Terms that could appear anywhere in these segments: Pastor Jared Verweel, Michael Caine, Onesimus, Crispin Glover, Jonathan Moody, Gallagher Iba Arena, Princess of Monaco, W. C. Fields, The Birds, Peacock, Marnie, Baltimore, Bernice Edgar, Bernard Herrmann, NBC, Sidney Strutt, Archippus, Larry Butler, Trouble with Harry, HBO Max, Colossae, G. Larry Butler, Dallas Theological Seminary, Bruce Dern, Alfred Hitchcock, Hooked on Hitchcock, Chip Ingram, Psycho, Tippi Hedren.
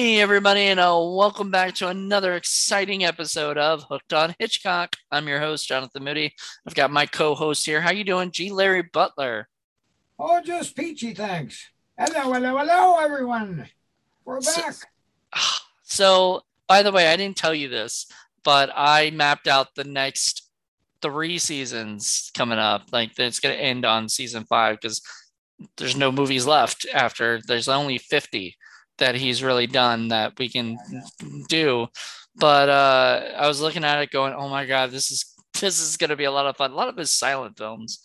Hey everybody, and welcome back to another exciting episode of Hooked on Hitchcock. I'm your host, Jonathan Moody. I've got my co-host here. How you doing, G. Larry Butler? Oh, just peachy, thanks. Hello, everyone. We're back. So, by the way, I didn't tell you this, but I mapped out the next 3 seasons coming up. Like, it's going to end on season 5 because there's no movies left after. There's only 50 that he's really done that we can do. But I was looking at it going, oh my God, this is going to be a lot of fun. A lot of his silent films.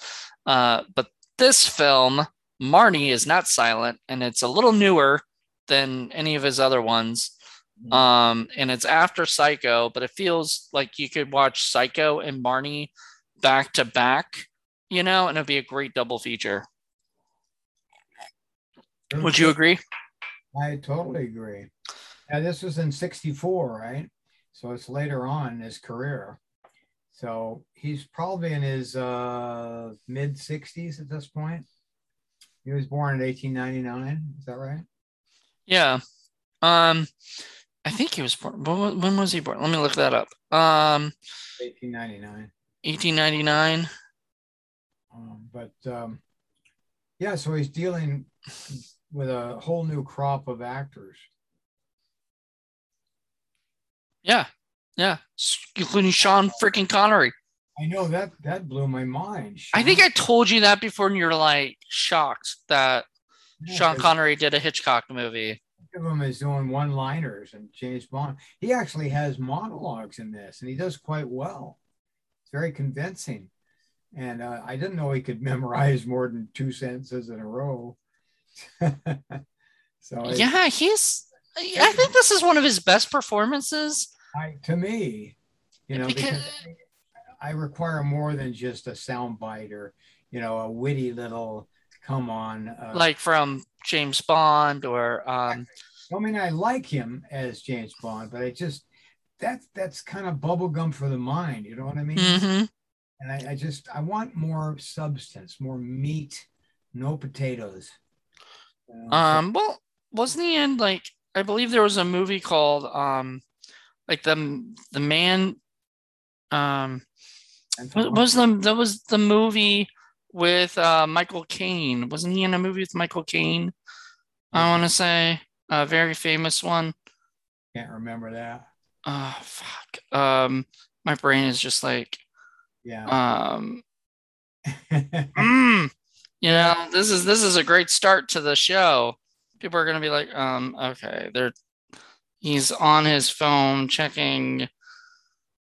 But this film, Marnie, is not silent, and it's a little newer than any of his other ones. And it's after Psycho, but it feels like you could watch Psycho and Marnie back to back, you know, and it'd be a great double feature. Would you agree? I totally agree. Now, this was in 1964, right? So it's later on in his career. So he's probably in his mid-60s at this point. He was born in 1899. Is that right? Yeah. I think he was born. When was he born? Let me look that up. 1899. 1899. Yeah, so he's dealing with a whole new crop of actors. Yeah, including Sean freaking Connery. I know that blew my mind. Sean. I think I told you that before, and you're like shocked that Sean Connery did a Hitchcock movie. Of him is doing one-liners and James Bond. He actually has monologues in this, and he does quite well. It's very convincing, and I didn't know he could memorize more than 2 sentences in a row. So yeah, I think this is one of his best performances. To me, you know, because I require more than just a sound bite or, you know, a witty little come on, like from James Bond or I mean, I like him as James Bond, but I just that's kind of bubblegum for the mind, you know what I mean? Mm-hmm. And I want more substance, more meat, no potatoes. Well, wasn't he in, like, I believe there was a movie called like the man that was the movie with Michael Caine. Wasn't he in a movie with Michael Caine? I want to say a very famous one. Can't remember that. Oh, fuck. My brain is just like, yeah. You know, this is a great start to the show. People are gonna be like, okay, he's on his phone checking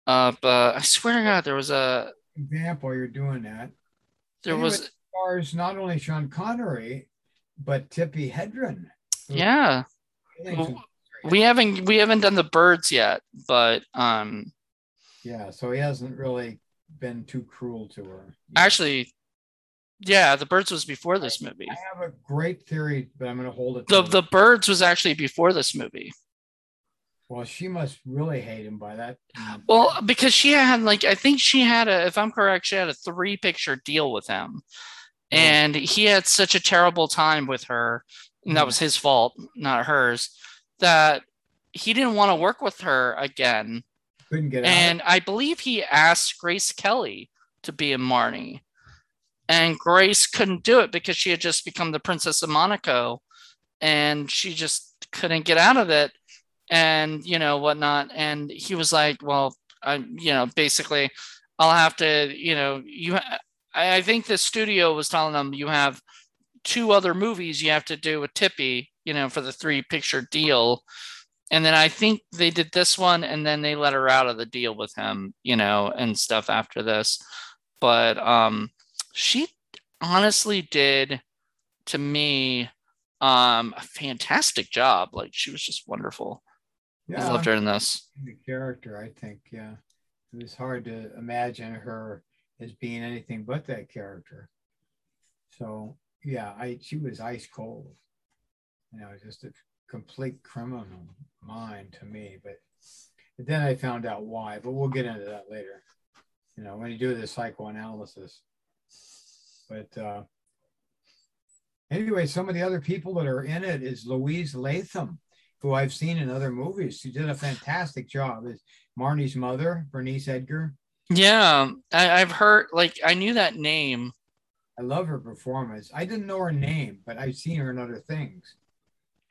up. I swear to God, there was a vamp while you're doing that. There was stars not only Sean Connery, but Tippi Hedren. Yeah, we haven't done The Birds yet, but yeah. So he hasn't really been too cruel to her. Actually, yeah, The Birds was before this movie. I have a great theory, but I'm going to hold it. The Birds was actually before this movie. Well, she must really hate him by that. Well, because she had, like, I think she had if I'm correct, she had a 3-picture deal with him. And he had such a terrible time with her, and that was his fault, not hers, that he didn't want to work with her again. Couldn't get out. And I believe he asked Grace Kelly to be in Marnie. And Grace couldn't do it because she had just become the Princess of Monaco, and she just couldn't get out of it. And, you know, whatnot. And he was like, well, you know, basically, I'll have to, you know, I think the studio was telling him, you have 2 other movies you have to do with Tippi, you know, for the 3-picture deal. And then I think they did this one, and then they let her out of the deal with him, you know, and stuff after this. But she honestly did, to me, a fantastic job. Like, she was just wonderful. Yeah, I loved her in this. The character, I think, yeah. It was hard to imagine her as being anything but that character. So, yeah, she was ice cold. You know, just a complete criminal mind to me. But then I found out why, but we'll get into that later. You know, when you do the psychoanalysis. But anyway, some of the other people that are in it is Louise Latham. who I've seen in other movies. She did a fantastic job as Marnie's mother, Bernice Edgar. Yeah, I've heard, like, I knew that name. I love her performance. I didn't know her name, but I've seen her in other things.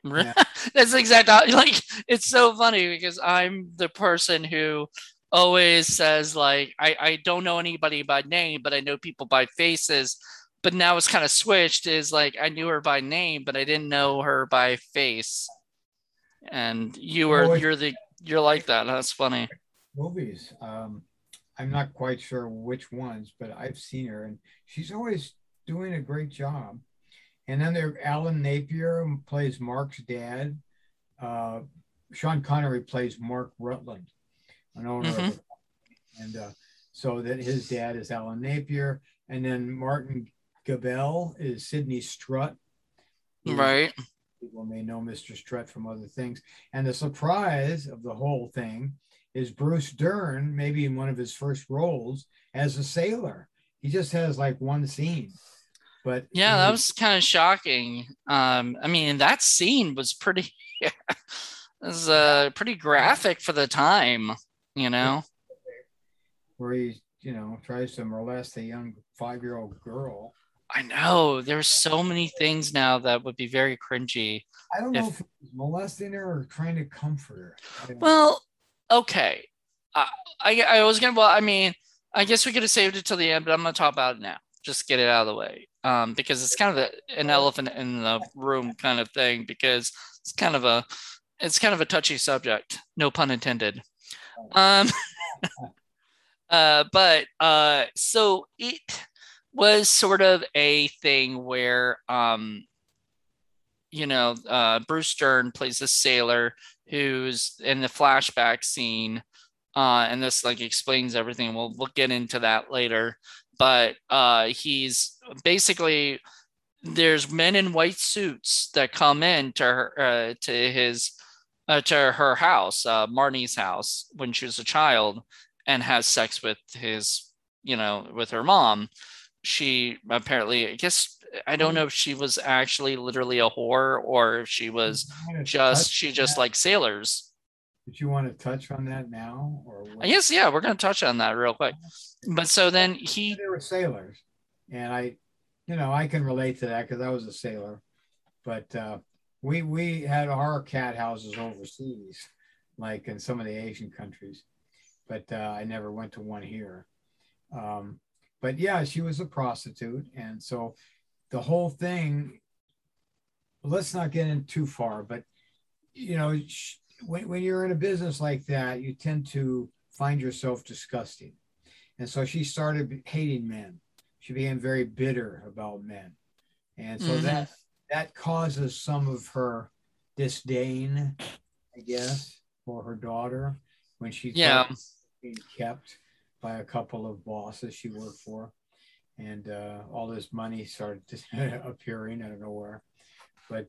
Yeah. That's exactly, like, it's so funny because I'm the person who always says, like, I don't know anybody by name, but I know people by faces. But now it's kind of switched, is like, I knew her by name, but I didn't know her by face. And you're like that. That's funny. Movies. I'm not quite sure which ones, but I've seen her and she's always doing a great job. And then there, Alan Napier, who plays Mark's dad. Sean Connery plays Mark Rutland, an owner of the company. And so that his dad is Alan Napier. And then Martin Gabel is Sidney Strutt. Right. People may know Mr. Strutt from other things. And the surprise of the whole thing is Bruce Dern, maybe in one of his first roles as a sailor. He just has like one scene. But yeah, that was kind of shocking. I mean, that scene was pretty it was pretty graphic for the time, you know. Where he, you know, tries to molest a young 5-year-old girl. I know. There's so many things now that would be very cringy. I don't know if he was molesting her or trying to comfort her. Well, okay. I was going to, well, I mean, I guess we could have saved it till the end, but I'm going to talk about it now. Just get it out of the way, because it's kind of an elephant in the room kind of thing, because it's kind of a touchy subject, no pun intended. So it was sort of a thing where, Bruce Dern plays this sailor who's in the flashback scene, and this like explains everything. We'll get into that later. But he's basically, there's men in white suits that come in to her house, Marnie's house, when she was a child, and has sex with with her mom. She apparently, I guess, I don't know if she was actually literally a whore or if she was just like sailors. Did you want to touch on that now? Or what? I guess, yeah, we're going to touch on that real quick. But so then they were sailors. And I can relate to that because I was a sailor. But we had our cat houses overseas, like in some of the Asian countries. But I never went to one here. But yeah, she was a prostitute. And so the whole thing, let's not get in too far, but, you know, when you're in a business like that, you tend to find yourself disgusting. And so she started hating men. She became very bitter about men. And so that causes some of her disdain, I guess, for her daughter when she's being kept by a couple of bosses she worked for. And all this money started appearing out of nowhere. But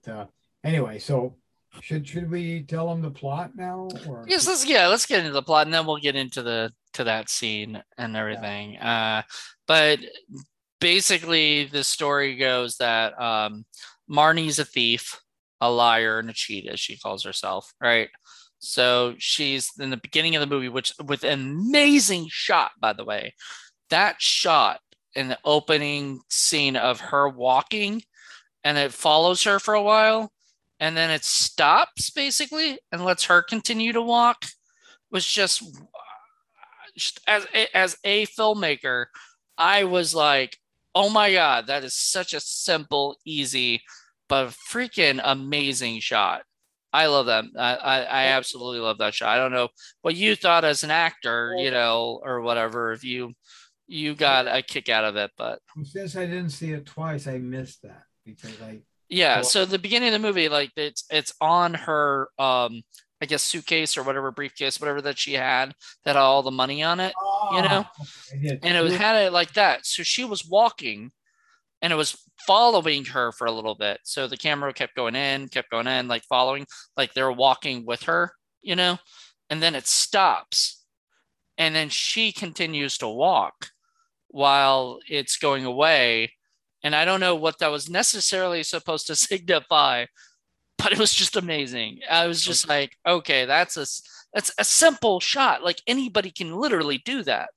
anyway, so... Should we tell them the plot now? Or? Yes, let's get into the plot, and then we'll get into to that scene and everything. Yeah. But basically, the story goes that Marnie's a thief, a liar, and a cheat, as she calls herself. Right. So she's in the beginning of the movie, which with an amazing shot, by the way, that shot in the opening scene of her walking, and it follows her for a while. And then it stops basically and lets her continue to walk. Was just as a filmmaker, I was like, oh my God, that is such a simple, easy, but freaking amazing shot. I love that. I absolutely love that shot. I don't know what you thought as an actor, or whatever, if you got a kick out of it, but. Since I didn't see it twice, I missed that because Yeah, so the beginning of the movie, like it's on her, I guess, suitcase or whatever, briefcase, whatever that she had that had all the money on it, and it had it like that. So she was walking and it was following her for a little bit. So the camera kept going in, like following, like they're walking with her, and then it stops and then she continues to walk while it's going away. And I don't know what that was necessarily supposed to signify, but it was just amazing. I was just like, okay, that's a simple shot. Like anybody can literally do that,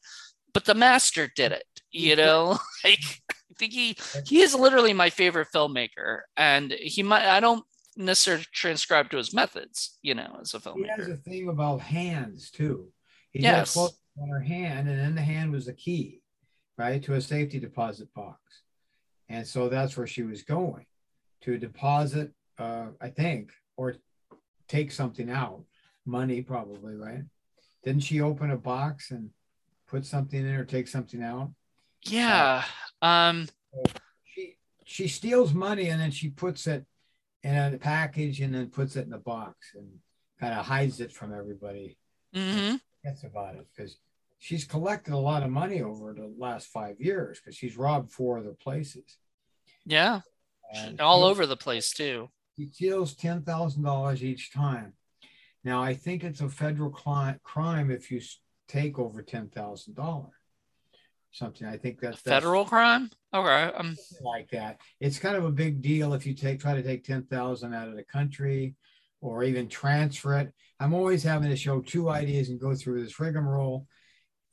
but the master did it, you know, like I think he is literally my favorite filmmaker, and I don't necessarily transcribe to his methods, you know, as a filmmaker. He has a thing about hands too. He got close on her hand, and in the hand was the key, right, to a safety deposit box. And so that's where she was going, to deposit, I think, or take something out, money probably, right? Didn't she open a box and put something in or take something out? Yeah. So she steals money, and then she puts it in a package and then puts it in a box and kind of hides it from everybody. Mm-hmm. That's about it, because she's collected a lot of money over the last 5 years, because she's robbed 4 other places. Yeah. And all over the place too. She steals $10,000 each time. Now, I think it's a federal crime if you take over $10,000. Something. I think that's federal crime. Okay. Like that. It's kind of a big deal if you try to take 10,000 out of the country, or even transfer it. I'm always having to show 2 ideas and go through this rigmarole,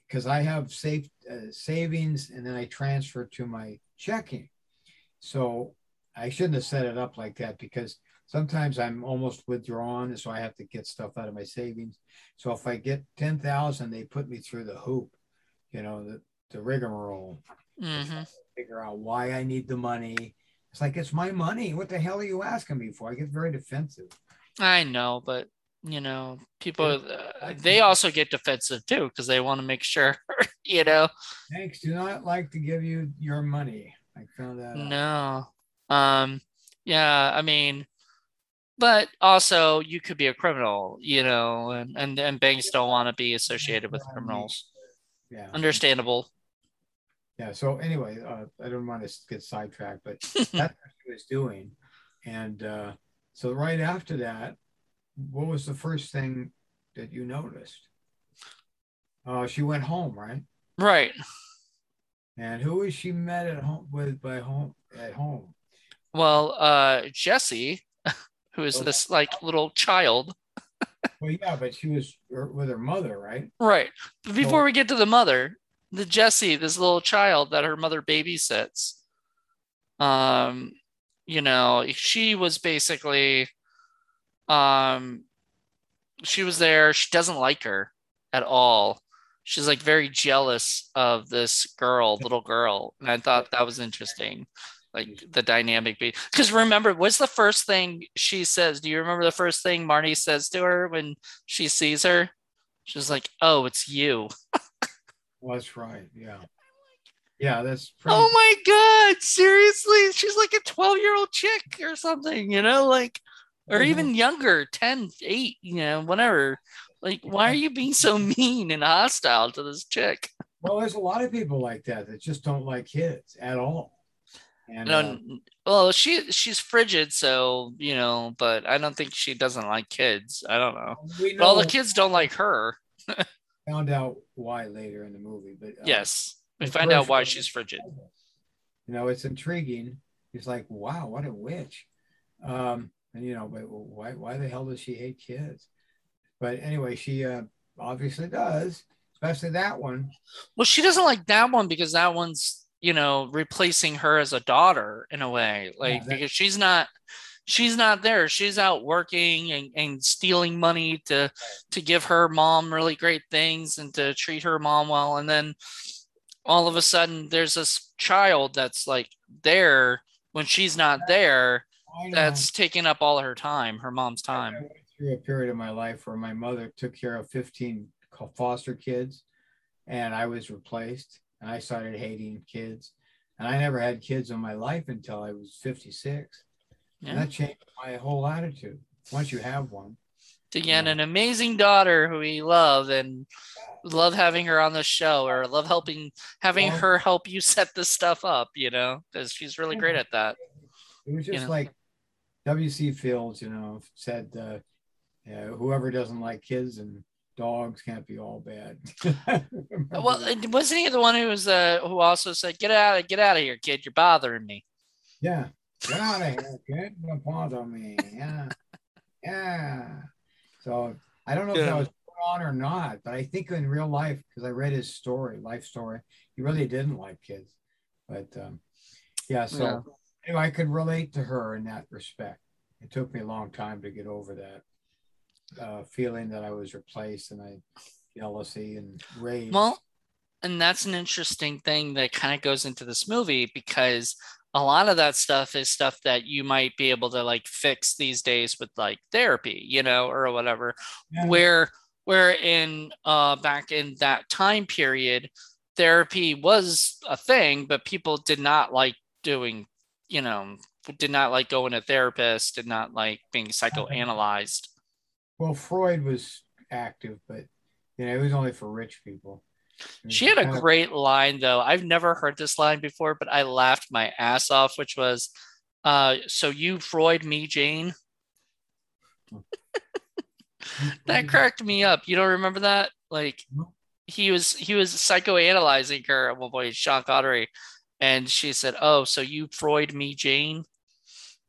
because I have savings and then I transfer to my checking. So I shouldn't have set it up like that, because sometimes I'm almost withdrawn, and so I have to get stuff out of my savings. So if I get 10,000, they put me through the hoop, you know, the rigmarole. Mm-hmm. Figure out why I need the money. It's like, it's my money. What the hell are you asking me for? I get very defensive. I know, but you know, people, they also get defensive too, because they want to make sure, you know. Banks do not like to give you your money. I found that out. No. Yeah, I mean, but also you could be a criminal, you know, and banks don't want to be associated with criminals. Yeah. Understandable. Yeah. So anyway, I don't want to get sidetracked, but that's what she was doing. And so right after that, what was the first thing that you noticed? She went home, right? Right. And who was she met at home with? Well, Jessie, who is this like little child. Well, yeah, but she was with her mother, right? Right. But before we get to the mother, the Jessie, this little child that her mother babysits. You know, she was basically, she was there. She doesn't like her at all. She's like very jealous of this girl, little girl. And I thought that was interesting. Like the dynamic, because remember, what's the first thing she says? Do you remember the first thing Marnie says to her when she sees her? She's like, "Oh, it's you." Well, that's right. Yeah. Yeah, that's pretty. Oh my God. Seriously? She's like a 12-year-old chick or something, you know, like, or mm-hmm. even younger, 10, 8, you know, whatever. Like, why are you being so mean and hostile to this chick? Well, there's a lot of people like that just don't like kids at all. And, well, she's frigid, so, you know, but I don't think she doesn't like kids. I don't know. But all the kids don't like her. Found out why later in the movie, but yes, we find out why she's frigid. You know, it's intriguing. He's like, wow, what a witch. And you know, but why the hell does she hate kids? But anyway, she obviously does, especially that one. Well, she doesn't like that one because that one's, you know, replacing her as a daughter in a way, like, yeah, because she's not there. She's out working and stealing money to give her mom really great things and to treat her mom well. And then all of a sudden there's this child that's like there when she's not there, that's taking up all her time, her mom's time. I went through a period of my life where my mother took care of 15 foster kids, and I was replaced, and I started hating kids, and I never had kids in my life until I was 56. Yeah. And that changed my whole attitude. Once you have one. Again, an amazing daughter who we love and love having her on the show, or love having her help you set this stuff up, you know, because she's really great at that. It was just, you know, like W. C. Fields, you know, said, whoever doesn't like kids and dogs can't be all bad. Well, wasn't he the one who also said, get out of here, kid, you're bothering me. Yeah. Get out of here, kid. Don't pause on me. Yeah. Yeah. So I don't know if that was put on or not, but I think in real life, because I read his story, life story, he really didn't like kids. But yeah, so anyway, I could relate to her in that respect. It took me a long time to get over that feeling that I was replaced and jealousy and rage. Well, and that's an interesting thing that kind of goes into this movie, because a lot of that stuff is stuff that you might be able to like fix these days with like therapy, you know, or whatever. Yeah. Where in back in that time period, therapy was a thing, but people did not like doing, you know, did not like going to therapists, did not like being psychoanalyzed. Well, Freud was active, but you know, it was only for rich people. She had a great line, though. I've never heard this line before, but I laughed my ass off, which was, so you Freud me, Jane? That cracked me up. You don't remember that? Like, he was psychoanalyzing her at one point, Sean Connery, and she said, oh, so you Freud me, Jane?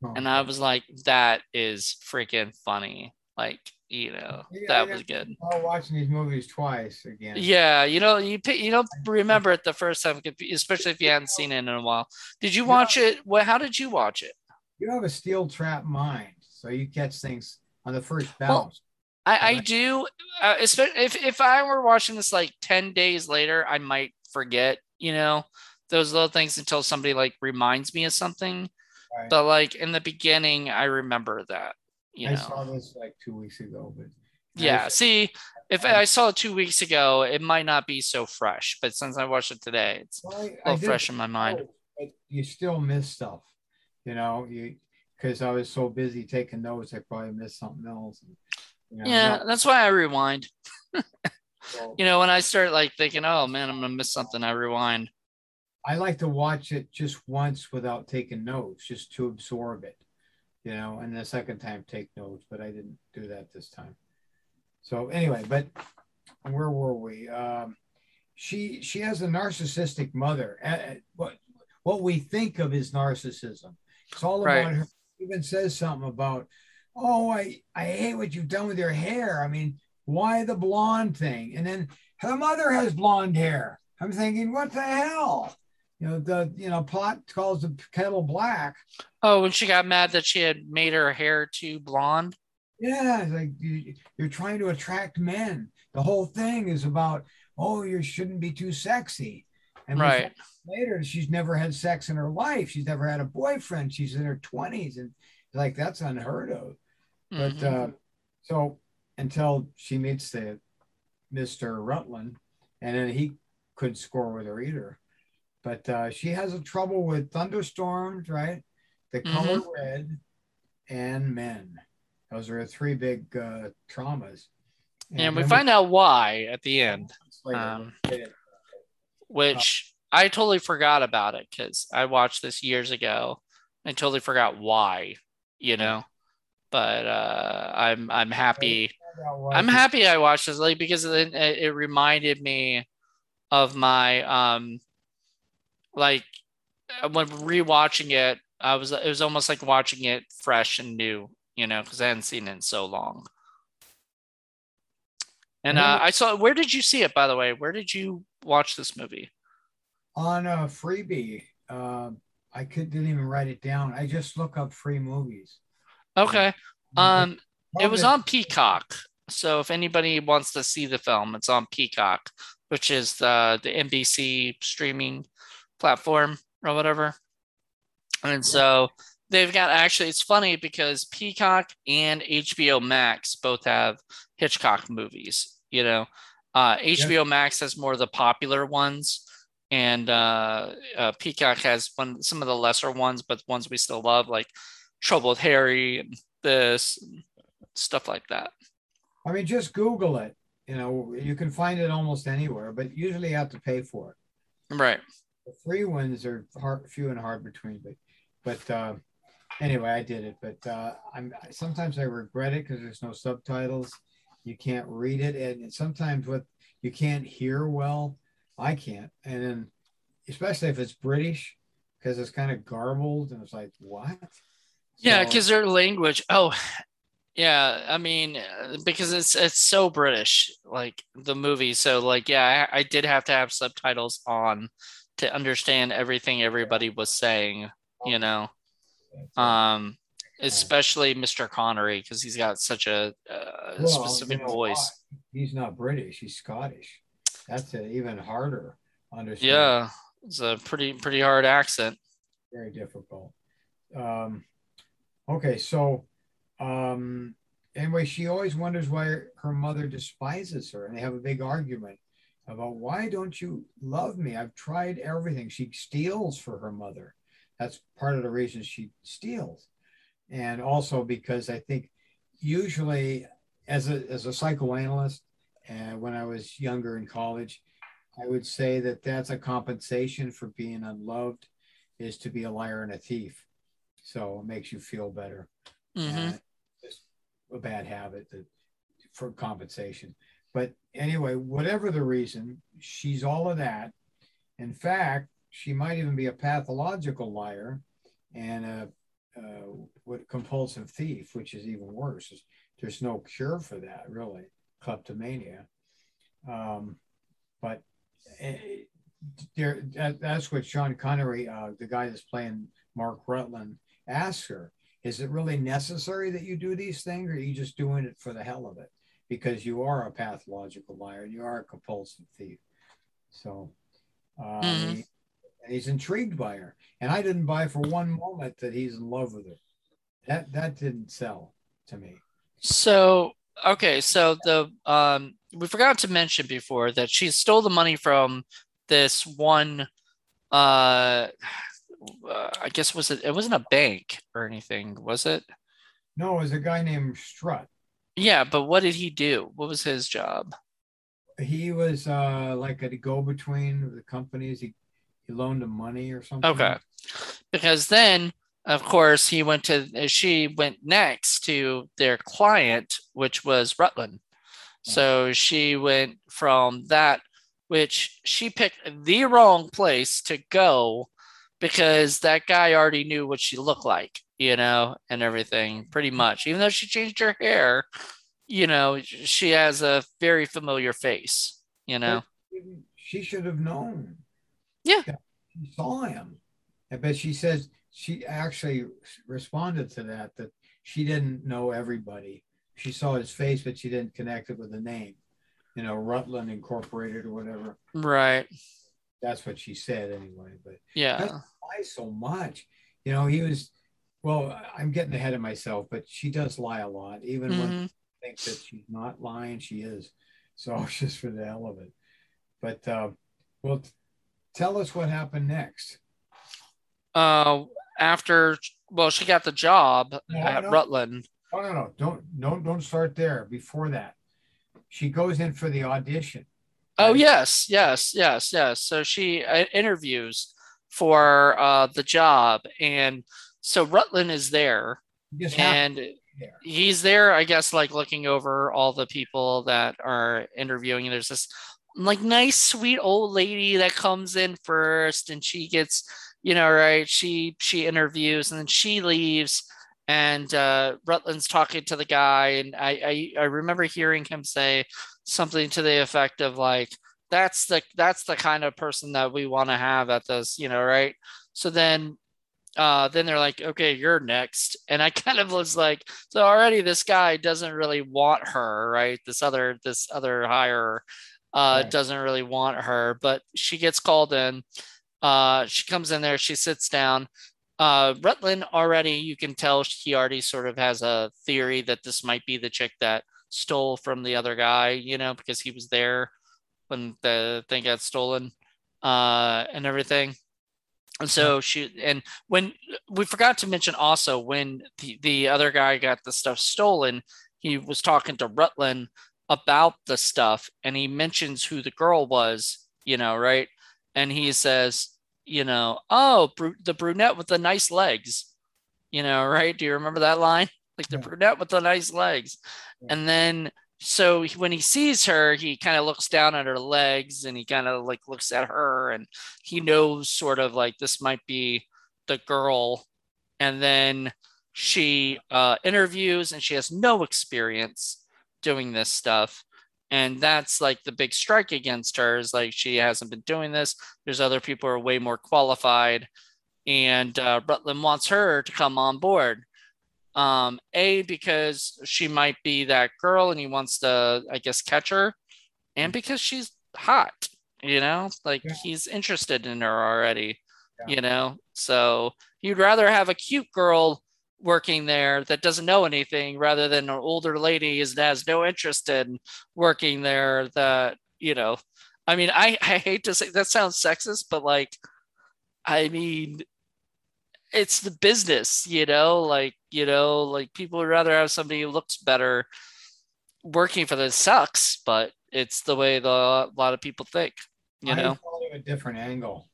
Oh. And I was like, that is freaking funny. Like, you know, that was good. I'm watching these movies twice again. Yeah, you know, you don't remember it the first time, especially if you hadn't seen it in a while. Did you watch it? Well, how did you watch it? You have a steel trap mind, so you catch things on the first bounce. Well, I do. If I were watching this like 10 days later, I might forget, you know, those little things until somebody like reminds me of something. Right. But like in the beginning, I remember that. You know. I saw this like 2 weeks ago, but yeah. See, if I saw it 2 weeks ago, it might not be so fresh. But since I watched it today, it's a little fresh in my mind. But you still miss stuff, you know. Because I was so busy taking notes, I probably missed something else. And, you know, yeah, that's why I rewind. You know, when I start like thinking, "Oh man, I'm gonna miss something," I rewind. I like to watch it just once without taking notes, just to absorb it. You know, and the second time take notes, but I didn't do that this time. So anyway, but where were we? She has a narcissistic mother. What we think of is narcissism. It's all about her. She even says something about, oh, I hate what you've done with your hair. I mean, why the blonde thing? And then her mother has blonde hair. I'm thinking, what the hell? You know, pot calls the kettle black. Oh, when she got mad that she had made her hair too blonde? Yeah, it's like you're trying to attract men. The whole thing is about, oh, you shouldn't be too sexy. And later, she's never had sex in her life. She's never had a boyfriend. She's in her 20s. And like, that's unheard of. Mm-hmm. But so until she meets the Mr. Rutland, and then he couldn't score with her either. But she has a trouble with thunderstorms, right? The color red and men. Those are three big traumas. And we find out why at the end, which I totally forgot about it because I watched this years ago. I totally forgot why, you know, but I'm happy. I'm happy I watched this like, because it reminded me of my like when rewatching it, it was almost like watching it fresh and new, you know, because I hadn't seen it in so long. And I saw. Where did you see it, by the way? Where did you watch this movie? On a freebie. I didn't even write it down. I just look up free movies. Okay. It was on Peacock. So if anybody wants to see the film, it's on Peacock, which is the NBC streaming platform or whatever. And so they've got, actually it's funny because Peacock and HBO Max both have Hitchcock movies, you know. HBO Max has more of the popular ones, and Peacock has some of the lesser ones, but ones we still love, like Trouble with Harry and this and stuff like that. I mean, just Google it, you know, you can find it almost anywhere, but usually you have to pay for it. Right. The free ones are few and hard between, but anyway, I did it. But sometimes I regret it because there's no subtitles. You can't read it, and sometimes you can't hear well. I can't, and then especially if it's British, because it's kind of garbled and it's like, what? Yeah, because their language. Oh, yeah. I mean, because it's so British, like the movie. So like, yeah, I did have to have subtitles on to understand everything everybody was saying, you know, especially Mr. Connery, because he's got such a specific voice. He's not British. He's Scottish. That's an even harder understanding. Yeah, it's a pretty hard accent. Very difficult. Okay, so anyway, she always wonders why her mother despises her, and they have a big argument about why don't you love me? I've tried everything. She steals for her mother. That's part of the reason she steals. And also because I think usually as a psychoanalyst, and when I was younger in college, I would say that that's a compensation for being unloved, is to be a liar and a thief. So it makes you feel better. Mm-hmm. It's a bad habit for compensation. But anyway, whatever the reason, she's all of that. In fact, she might even be a pathological liar and a compulsive thief, which is even worse. There's no cure for that, really. Kleptomania. But that's what Sean Connery, the guy that's playing Mark Rutland, asks her, is it really necessary that you do these things, or are you just doing it for the hell of it? Because you are a pathological liar, you are a compulsive thief. So he's intrigued by her. And I didn't buy for one moment that he's in love with her. That didn't sell to me. So okay, so the we forgot to mention before that she stole the money from this one. I guess it wasn't a bank or anything, was it? No, it was a guy named Strutt. Yeah, but what did he do? What was his job? He was like a go-between the companies. He loaned him money or something. Okay, because then, of course, she went next to their client, which was Rutland. So she went from that, which she picked the wrong place to go, because that guy already knew what she looked like, you know, and everything pretty much. Even though she changed her hair, you know, she has a very familiar face, you know. She should have known. Yeah. She saw him. I bet she says, she actually responded to that she didn't know everybody. She saw his face, but she didn't connect it with the name, you know, Rutland Incorporated or whatever. Right. That's what she said anyway. But yeah, doesn't lie so much. You know, I'm getting ahead of myself, but she does lie a lot. Even when you think that she's not lying, she is. So it's just for the hell of it. But well, tell us what happened next. She got the job at Rutland. Oh no, don't start there. Before that, she goes in for the audition. Oh right? Yes. So she interviews for the job, and so Rutland is there, and he's there, I guess, like looking over all the people that are interviewing. And there's this like nice, sweet old lady that comes in first, and she gets, you know, right, she interviews and then she leaves, and Rutland's talking to the guy, and I remember hearing him say something to the effect of like, that's the kind of person that we want to have at this, you know, right? So then they're like, okay, you're next. And I kind of was like, so already this guy doesn't really want her, right? This other hire doesn't really want her, but she gets called in. She comes in there, she sits down. Rutland already, you can tell he already sort of has a theory that this might be the chick that stole from the other guy, you know, because he was there when the thing got stolen and everything. And so when we forgot to mention also when the other guy got the stuff stolen, he was talking to Rutland about the stuff, and he mentions who the girl was, you know, right? And he says, you know, oh, the brunette with the nice legs, you know, right? Do you remember that line? Like the brunette with the nice legs. Yeah. And then, so when he sees her, he kind of looks down at her legs, and he kind of like looks at her, and he knows sort of like this might be The Girl, and then she interviews, and she has no experience doing this stuff. And that's like the big strike against her, is like, she hasn't been doing this. There's other people who are way more qualified. And Rutland wants her to come on board. Because she might be that girl and he wants to, I guess, catch her. And because she's hot, you know, like he's interested in her already, you know. So you'd rather have a cute girl working there that doesn't know anything rather than an older lady that has no interest in working there, that, you know, I mean, I hate to say that sounds sexist, but like, I mean, it's the business, you know, like people would rather have somebody who looks better working for them. It sucks, but it's the way a lot of people think, you know. A different angle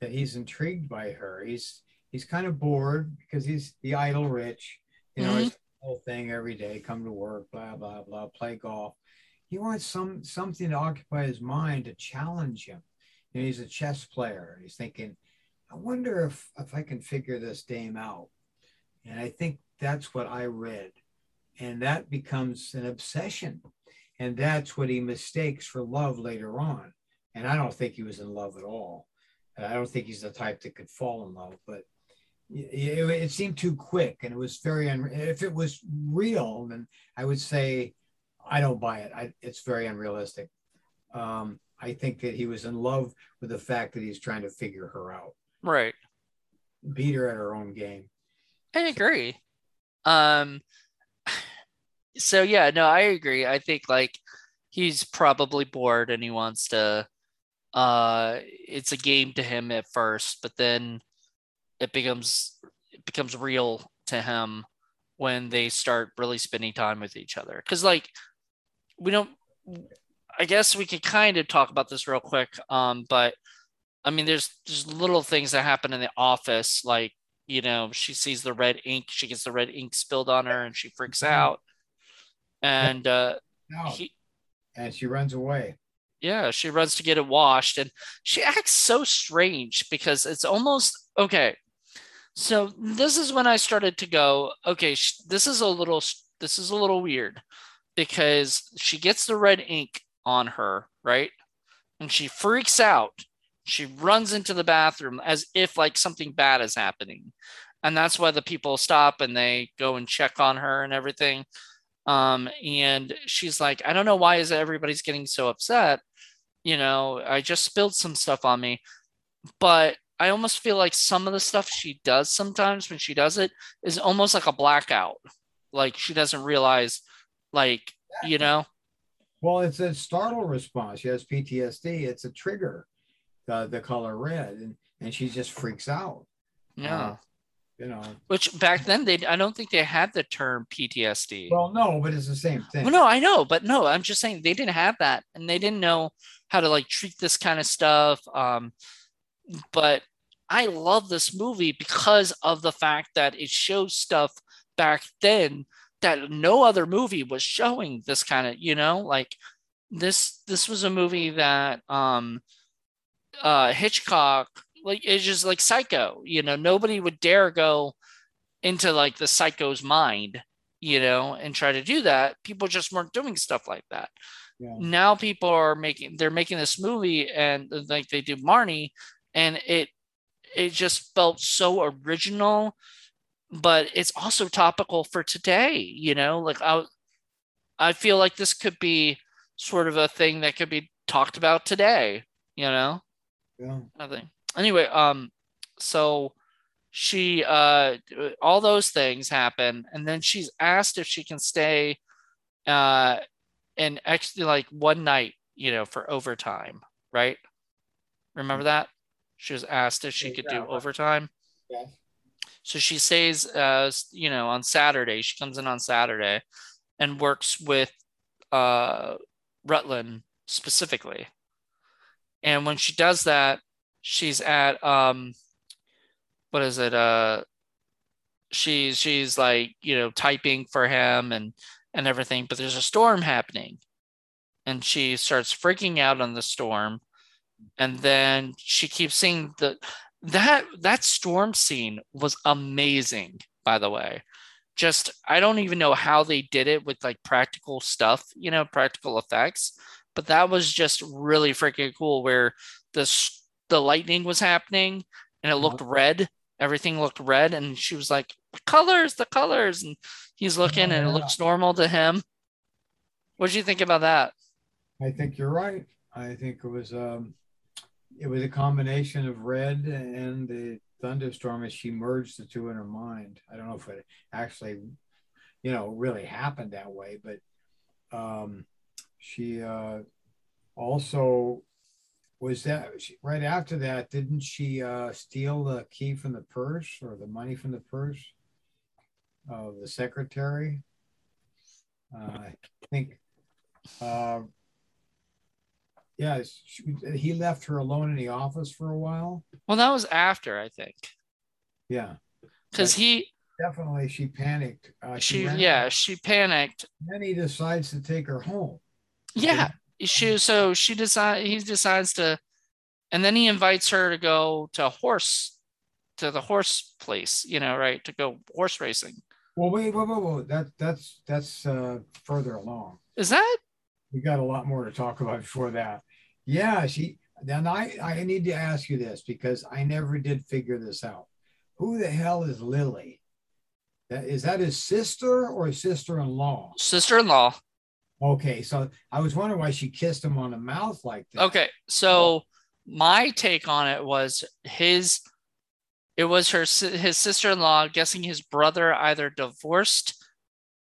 that he's intrigued by her. He's kind of bored because he's the idle rich, you know, his whole thing every day, come to work, blah, blah, blah, play golf. He wants something to occupy his mind, to challenge him. You know, he's a chess player. He's thinking, I wonder if I can figure this dame out. And I think that's what I read. And that becomes an obsession. And that's what he mistakes for love later on. And I don't think he was in love at all. I don't think he's the type that could fall in love, but it seemed too quick, and it was very if it was real, then I would say I don't buy it. It's very unrealistic. I think that he was in love with the fact that he's trying to figure her out, right? Beat her at her own game. I agree. So yeah, no, I agree. I think like he's probably bored and he wants to. It's a game to him at first, but then it becomes real to him when they start really spending time with each other. Because like I guess we could kind of talk about this real quick, but I mean there's little things that happen in the office, like, you know, she sees the red ink, she gets the red ink spilled on her and she freaks out, and and she runs away. Yeah, she runs to get it washed, and she acts so strange because it's almost, okay, so this is when I started to go, okay, this is a little weird, because she gets the red ink on her, right? And she freaks out. She runs into the bathroom as if like something bad is happening. And that's why the people stop and they go and check on her and everything. And she's like, I don't know, why is everybody's getting so upset? You know, I just spilled some stuff on me. But I almost feel like some of the stuff she does sometimes when she does it is almost like a blackout. Like she doesn't realize, like, you know. Well, it's a startle response. She has PTSD. It's a trigger, the color red, and she just freaks out. Yeah. You know. Which back then I don't think they had the term PTSD. Well, no, but it's the same thing. Well, no, I know, but no, I'm just saying they didn't have that, and they didn't know how to like treat this kind of stuff. But I love this movie because of the fact that it shows stuff back then that no other movie was showing. This kind of, you know, like this was a movie that Hitchcock. Like it's just like Psycho, you know, nobody would dare go into like the Psycho's mind, you know, and try to do that. People just weren't doing stuff like that. Yeah. Now people are making this movie, and like they do Marnie, and it just felt so original, but it's also topical for today, you know, like I feel like this could be sort of a thing that could be talked about today, you know. Yeah. Nothing. Anyway, so she, all those things happen, and then she's asked if she can stay, and actually like one night, you know, for overtime, right? Remember that? She was asked if she could do overtime. Yeah. So she stays, you know, on Saturday. She comes in on Saturday and works with Rutland specifically. And when she does that, she's at what is it? She's like, you know, typing for him and everything, but there's a storm happening, and she starts freaking out on the storm, and then she keeps seeing That storm scene was amazing, by the way. Just, I don't even know how they did it with like practical stuff, you know, practical effects, but that was just really freaking cool where the lightning was happening and it looked red. Everything looked red. And she was like, the colors. And he's looking and it looks normal to him. What did you think about that? I think you're right. I think it was a combination of red and the thunderstorm as she merged the two in her mind. I don't know if it actually, really happened that way, but she also was that right after that, didn't she steal the key from the purse or the money from the purse of the secretary? I think, he left her alone in the office for a while. Well, that was after, I think. Yeah. Because she panicked. She panicked. Then he decides to take her home. Yeah. He decides to, and then he invites her to go to the horse place, right? To go horse racing. Well, wait, whoa. That's further along. Is that? We got a lot more to talk about before that. Yeah, I need to ask you this because I never did figure this out. Who the hell is Lily? Is that his sister or sister-in-law? Sister-in-law. Okay, so I was wondering why she kissed him on the mouth like that. Okay, so my take on it was his sister-in-law, guessing his brother either divorced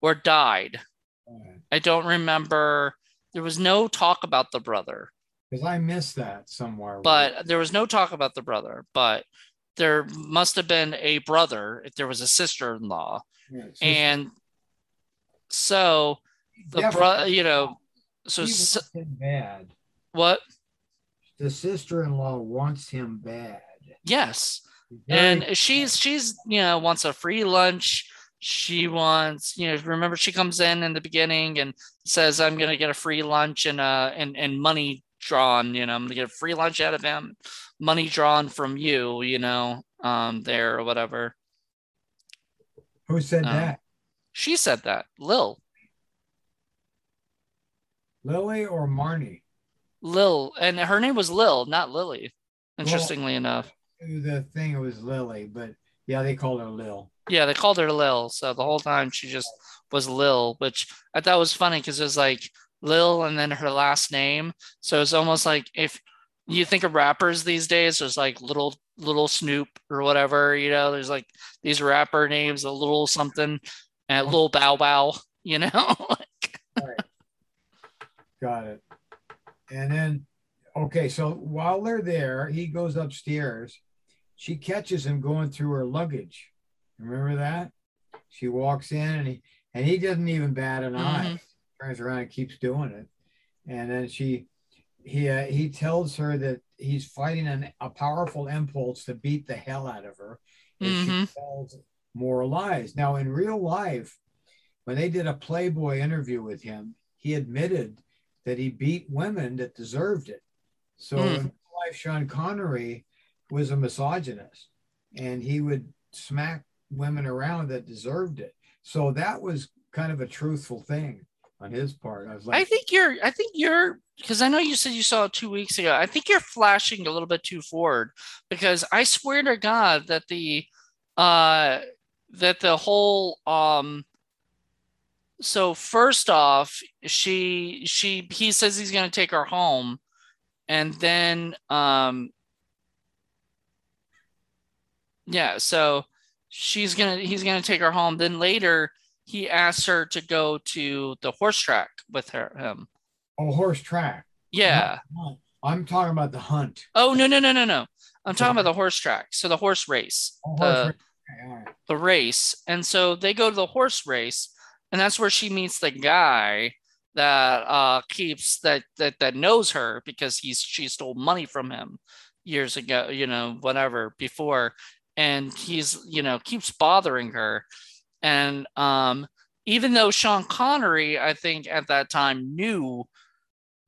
or died. Right. I don't remember. There was no talk about the brother. Because I missed that somewhere. But right? There was no talk about the brother. But there must have been a brother if there was a sister-in-law. Yeah, and so the brother, so bad. What? The sister-in-law wants him bad. Yes. And she's wants a free lunch. She wants, remember she comes in the beginning and says, I'm going to get a free lunch and money drawn, I'm going to get a free lunch out of him, money drawn from you, there or whatever. Who said that? She said that. Lily or Marnie? Lil. And her name was Lil, not Lily. Interestingly enough. The thing, it was Lily, but yeah, they called her Lil. Yeah, they called her Lil. So the whole time she just was Lil, which I thought was funny because it was like Lil and then her last name. So it's almost like if you think of rappers these days, there's like little Snoop or whatever, there's like these rapper names, a little something and Lil Bow Wow, Right. Got it. And then, okay, so while they're there, he goes upstairs. She catches him going through her luggage. Remember that? She walks in and he doesn't even bat an eye. Turns around and keeps doing it. And then he tells her that he's fighting a powerful impulse to beat the hell out of her. And she tells more lies. Now, in real life, when they did a Playboy interview with him, he admitted that he beat women that deserved it. So in real life, Sean Connery was a misogynist and he would smack women around that deserved it. So that was kind of a truthful thing on his part. I was like, I think you're because I know you said you saw it 2 weeks ago. I think you're flashing a little bit too forward because I swear to God that the whole so first off, he says he's going to take her home and then so he's going to take her home. Then later he asks her to go to the horse track with him. Oh, horse track. Yeah. I'm talking about the hunt. Oh, no. I'm talking about the horse track. So the horse race, the race. And so they go to the horse race and that's where she meets the guy that that knows her because she stole money from him years ago, before. And he's, keeps bothering her. And even though Sean Connery, I think at that time knew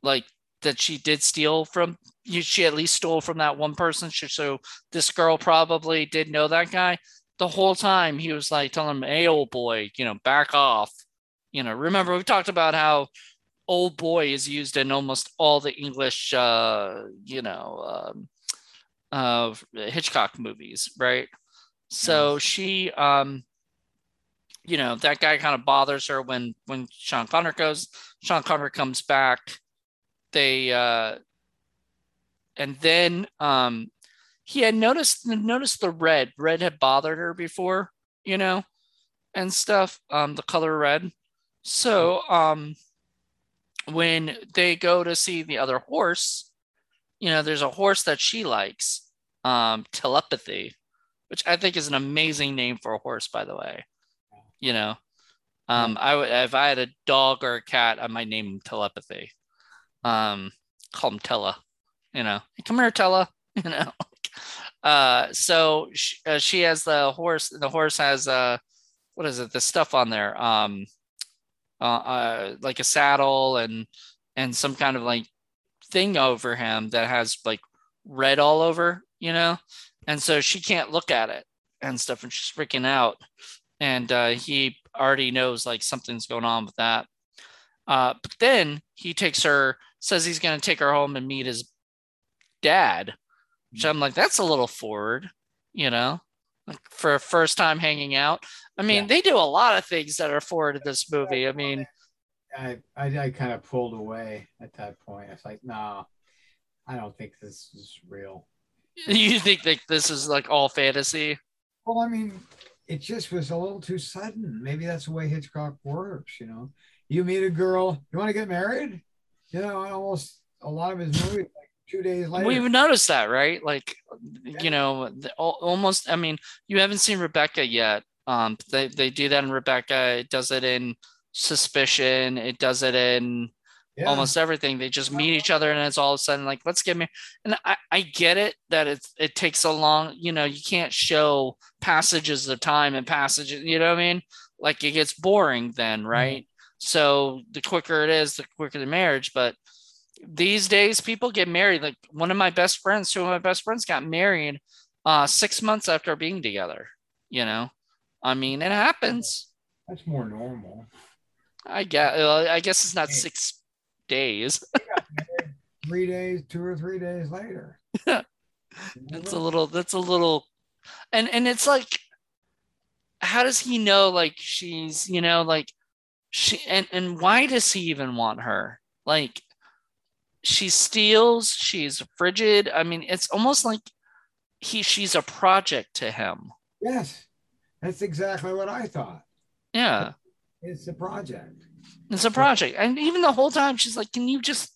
like that she did steal from, she at least stole from that one person. So this girl probably did know that guy. The whole time he was like telling him, hey, old boy, back off. Remember we talked about how old boy is used in almost all the English, Hitchcock movies, right? So she, that guy kind of bothers her when Sean Connery comes back. They, and then he had noticed the red. Red had bothered her before, and stuff. The color red. So when they go to see the other horse, there's a horse that she likes, Telepathy, which I think is an amazing name for a horse, by the way. If I had a dog or a cat, I might name him Telepathy. Call him Tella, hey, come here, Tella, So she has the horse. The horse has what is it? The stuff on there, like a saddle and some kind of like thing over him that has like red all over, And so she can't look at it and stuff, and she's freaking out. And he already knows like something's going on with that. But then he takes her, says he's going to take her home and meet his dad. Which I'm like, that's a little forward, like for a first time hanging out. I mean, they do a lot of things that are forward in this movie. I mean, I kind of pulled away at that point. I was like, no, I don't think this is real. You think that this is like all fantasy? Well, I mean, it just was a little too sudden. Maybe that's the way Hitchcock works, You meet a girl, you want to get married? Almost a lot of his movies, like 2 days later. We've noticed that, right? Like, almost, I mean, you haven't seen Rebecca yet. They do that in Rebecca. It does it in Suspicion. It does it in almost everything. They just meet each other and it's all of a sudden like, let's get married. And I get it that it takes a long, you can't show passages of time and passages, what I mean? Like it gets boring then, right? Mm-hmm. So the quicker it is, the quicker the marriage. But these days people get married. Like two of my best friends got married 6 months after being together, I mean, it happens. That's more normal. I guess it's not 6 days. 3 days, 2 or 3 days later. That's a little. And it's like, how does he know? Like she's, like, she and why does he even want her? Like she steals, she's frigid. I mean, it's almost like she's a project to him. Yes, that's exactly what I thought. Yeah, it's a project. And even the whole time she's like, can you just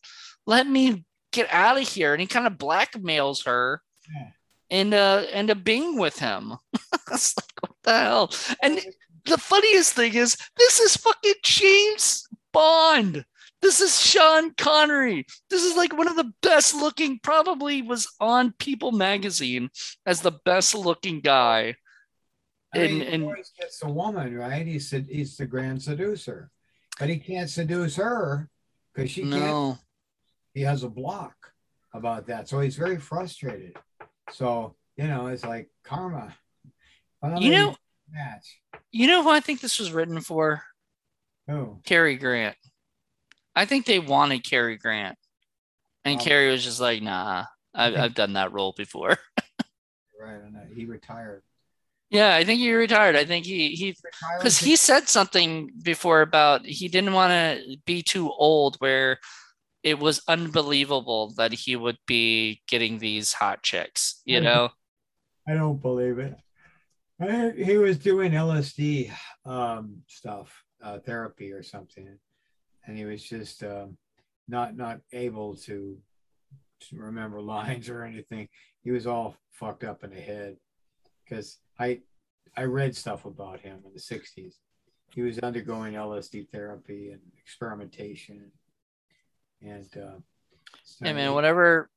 let me get out of here? And he kind of blackmails her into being with him. It's like, what the hell? And the funniest thing is, this is fucking James Bond. This is Sean Connery. This is like one of the best looking, probably was on People magazine as the best looking guy. He always gets the woman, right? He's the grand seducer. But he can't seduce her because she can't. He has a block about that. So he's very frustrated. So, it's like karma. Match. Who I think this was written for? Who? Cary Grant. I think they wanted Cary Grant, and Cary was just like, "Nah, I've done that role before." Right, and he retired. Yeah, I think he retired. I think he because he said something before about he didn't want to be too old, where it was unbelievable that he would be getting these hot chicks. I don't believe it. He was doing LSD stuff, therapy or something, and he was just not able to remember lines or anything. He was all fucked up in the head because I read stuff about him in the 60s. He was undergoing LSD therapy and experimentation, and whatever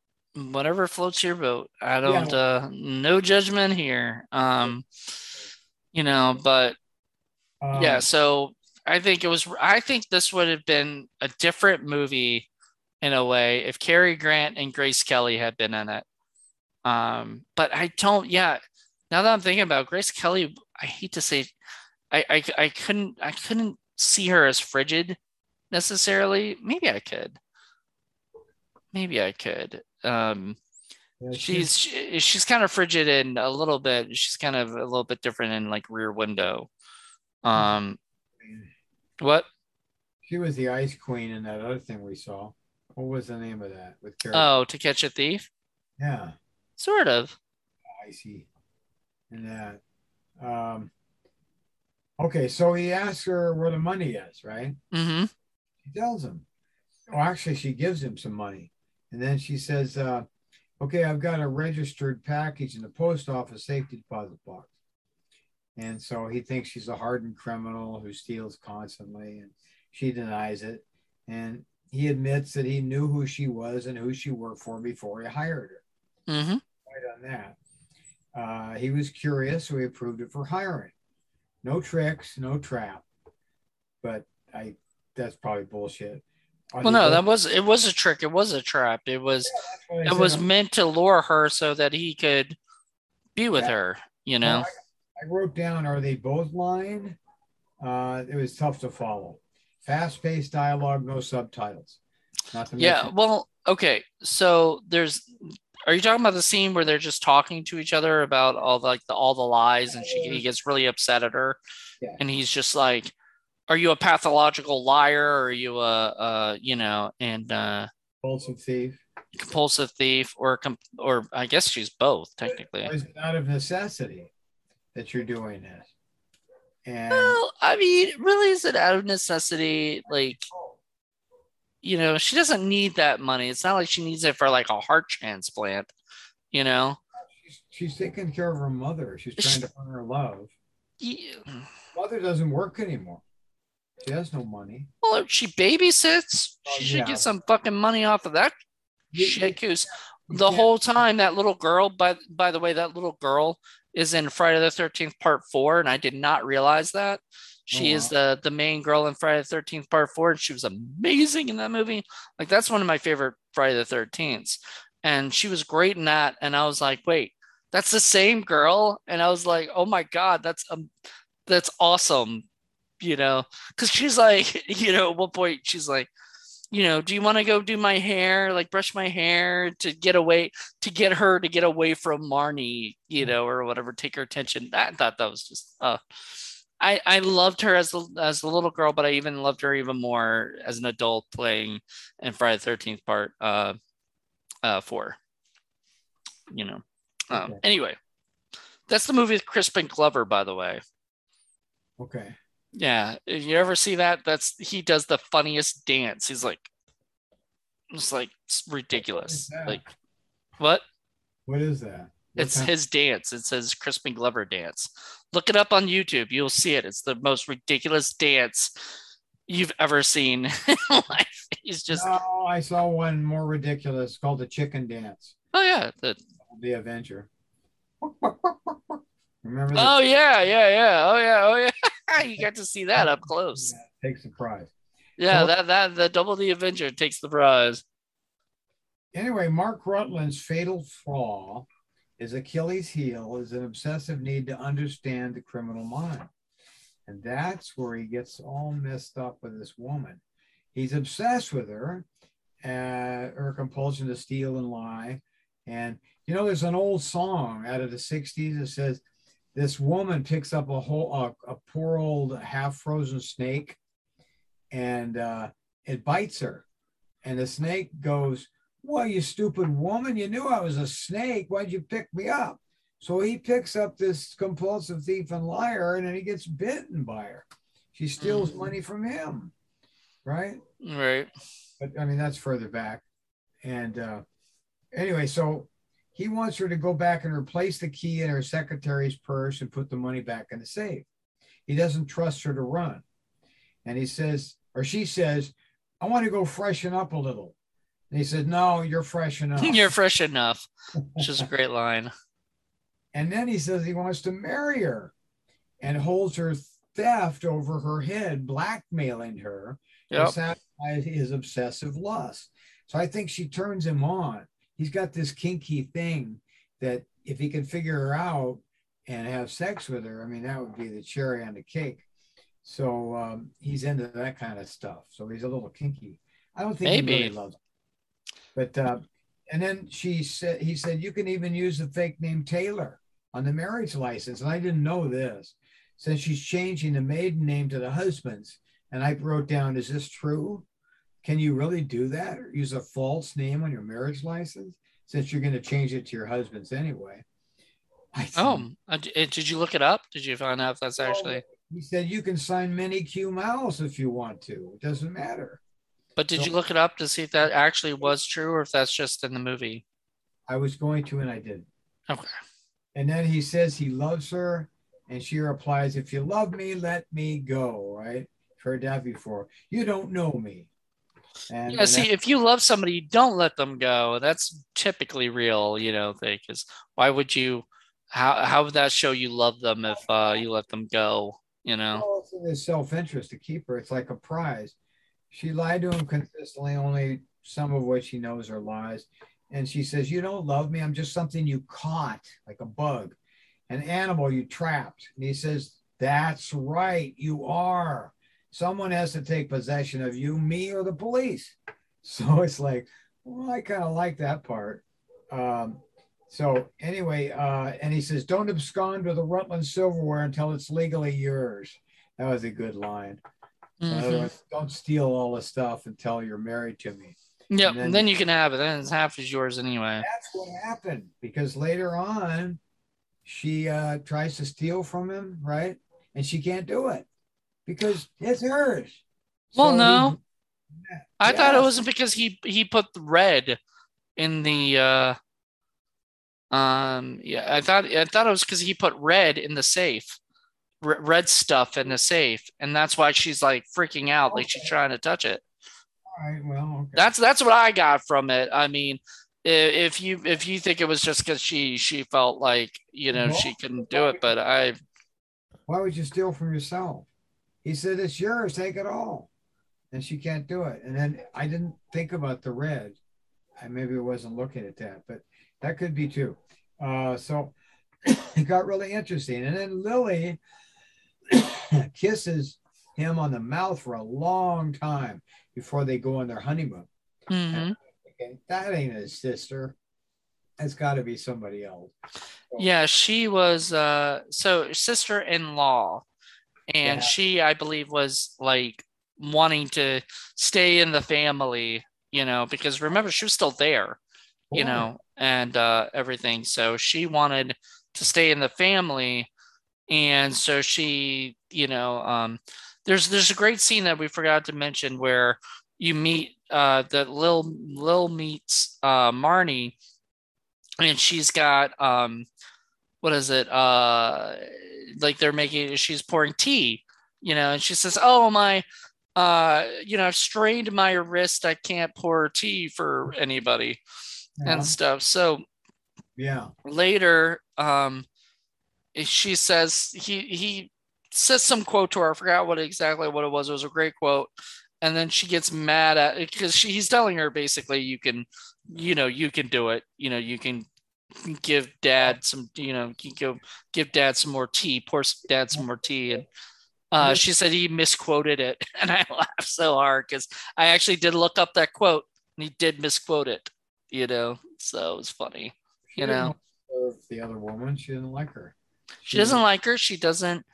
floats your boat. I don't, no judgment here. So I think this would have been a different movie in a way if Cary Grant and Grace Kelly had been in it. But I don't, now that I'm thinking about it, Grace Kelly, I hate to say, I couldn't see her as frigid necessarily. Maybe I could. She's kind of frigid and a little bit, she's kind of a little bit different in like Rear Window. What? She was the ice queen in that other thing we saw. What was the name of that? With Carol? Oh, To Catch a Thief? Yeah. Sort of. I see. And that. Okay, so he asks her where the money is, right? Mm-hmm. She tells him. Well, actually, she gives him some money. And then she says, okay, I've got a registered package in the post office safety deposit box. And so he thinks she's a hardened criminal who steals constantly, and she denies it. And he admits that he knew who she was and who she worked for before he hired her. Mm-hmm. Right on that. He was curious, so he approved it for hiring. No tricks, no trap. But that's probably bullshit. Well, no, it was a trick. It was a trap. It was meant to lure her so that he could be with her, you know. I wrote down, are they both lying? It was tough to follow. Fast-paced dialogue, no subtitles. Okay. So are you talking about the scene where they're just talking to each other about all the lies, and he gets really upset at her, and he's just like, are you a pathological liar? Or are you a compulsive thief, or I guess she's both technically. It was out of necessity that you're doing this. And well, I mean, really, is it out of necessity? Like, you know, she doesn't need that money. It's not like she needs it for like a heart transplant, you know? She's taking care of her mother. She's trying to earn her love. Yeah. Mother doesn't work anymore. She has no money. Well, she babysits. She should get some fucking money off of that shit. Because the whole time, that little girl, by the way, that little girl is in Friday the 13th Part 4, and I did not realize that. She is the main girl in Friday the 13th Part 4, and she was amazing in that movie. Like, that's one of my favorite Friday the 13ths. And she was great in that, and I was like, wait, that's the same girl? And I was like, oh my God, that's awesome. You know, because she's like, you know, at one point she's like, you know, do you want to go do my hair, like brush my hair to get her away from Marnie, you know, or whatever, take her attention. I thought that was just, I loved her as the little girl, but I even loved her even more as an adult playing in Friday the 13th Part 4, you know. Anyway, that's the movie with Crispin Glover, by the way. Okay. Yeah, if you ever see that, he does the funniest dance. He's like, it's like, it's ridiculous. Like, what? What is that? It's his dance. It says Crispin Glover dance. Look it up on YouTube. You'll see it. It's the most ridiculous dance you've ever seen in life. He's just. Oh, I saw one more ridiculous called the Chicken Dance. Oh yeah, the Avenger. Remember? Oh yeah. Oh yeah. You got to see that up close. Yeah, takes the prize. Yeah, so, that Double the Avenger takes the prize. Anyway, Mark Rutland's fatal flaw, his Achilles heel, is an obsessive need to understand the criminal mind. And that's where he gets all messed up with this woman. He's obsessed with her, her compulsion to steal and lie. And, you know, there's an old song out of the 60s that says, this woman picks up a poor old half-frozen snake, and it bites her. And the snake goes, well, you stupid woman, you knew I was a snake. Why'd you pick me up? So he picks up this compulsive thief and liar, and then he gets bitten by her. She steals money from him, right? Right. But, I mean, that's further back. And anyway, so... he wants her to go back and replace the key in her secretary's purse and put the money back in the safe. He doesn't trust her to run. And he says, or she says, I want to go freshen up a little. And he says, no, you're fresh enough. You're fresh enough, which is a great line. And then he says he wants to marry her and holds her theft over her head, blackmailing her to satisfy his obsessive lust. So I think she turns him on. He's got this kinky thing that if he can figure her out and have sex with her, I mean, that would be the cherry on the cake. So he's into that kind of stuff. So he's a little kinky. I don't think he really loves it. But and then she said, he said, you can even use the fake name Taylor on the marriage license. And I didn't know this. Since she's changing the maiden name to the husband's, and I wrote down, is this true? Can you really do that? Or use a false name on your marriage license since you're going to change it to your husband's anyway? Oh, did you look it up? Did you find out if that's actually? He said you can sign many Q miles if you want to. It doesn't matter. But did you look it up to see if that actually was true or if that's just in the movie? I was going to, and I didn't. Okay. And then he says he loves her, and she replies, if you love me, let me go, right? I've heard that before. You don't know me. And yeah, see, if you love somebody, you don't let them go. That's typically real, you know, thing. Because why would you, how would that show you love them if you let them go, you know? Well, it's in his self-interest to keep her. It's like a prize. She lied to him consistently, only some of what she knows are lies. And she says, you don't love me. I'm just something you caught, like a bug, an animal you trapped. And he says, that's right, you are. Someone has to take possession of you, me or the police. So it's like, well, I kind of like that part. So anyway, and he says, don't abscond with the Rutland silverware until it's legally yours. That was a good line. Mm-hmm. In other words, don't steal all the stuff until you're married to me. Yeah, and then you can have it. Then half is yours anyway. That's what happened, because later on, she tries to steal from him, right? And she can't do it. Because it's hers. Well, so no. I thought it wasn't because he put the red in the yeah, I thought it was because he put red in the safe. Red stuff in the safe, and that's why she's like freaking out, like she's trying to touch it. All right, well, okay. That's what I got from it. I mean, if you think it was just because she felt like, you know, well, she couldn't do it, but why would you steal from yourself? He said, it's yours, take it all. And she can't do it. And then I didn't think about the red. I maybe wasn't looking at that, but that could be too. So it got really interesting. And then Lily kisses him on the mouth for a long time before they go on their honeymoon. Mm-hmm. And that ain't his sister. It's got to be somebody else. So, yeah, she was sister-in-law. And she, I believe, was like wanting to stay in the family, you know, because remember, she was still there, you know, and everything. So she wanted to stay in the family. And so she, you know, there's a great scene that we forgot to mention where you meet that Lil meets Marnie, and she's got what is it? Like they're making, she's pouring tea, you know, and she says, oh, my, you know, I've strained my wrist. I can't pour tea for anybody and stuff. So yeah, later, she says, he says some quote to her. I forgot exactly what it was. It was a great quote. And then she gets mad at it because he's telling her basically, you can do it. You know, you can give dad some, you know, give dad some more tea, pour dad some more tea. And she said he misquoted it, and I laughed so hard because I actually did look up that quote, and he did misquote it, you know, so it was funny. She, you know, the other woman, she didn't like her. She doesn't like her. She doesn't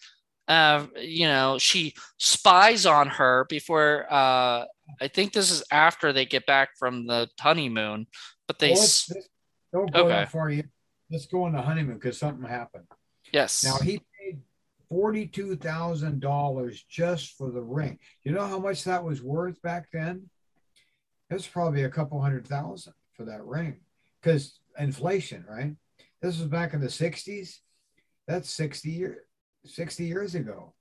you know, she spies on her before I think this is after they get back from the honeymoon, but they don't go that far yet. Let's go on the honeymoon because something happened. Yes. Now, he paid $42,000 just for the ring. You know how much that was worth back then? It was probably a couple $100,000 for that ring because inflation, right? This was back in the 60s. That's 60 years ago.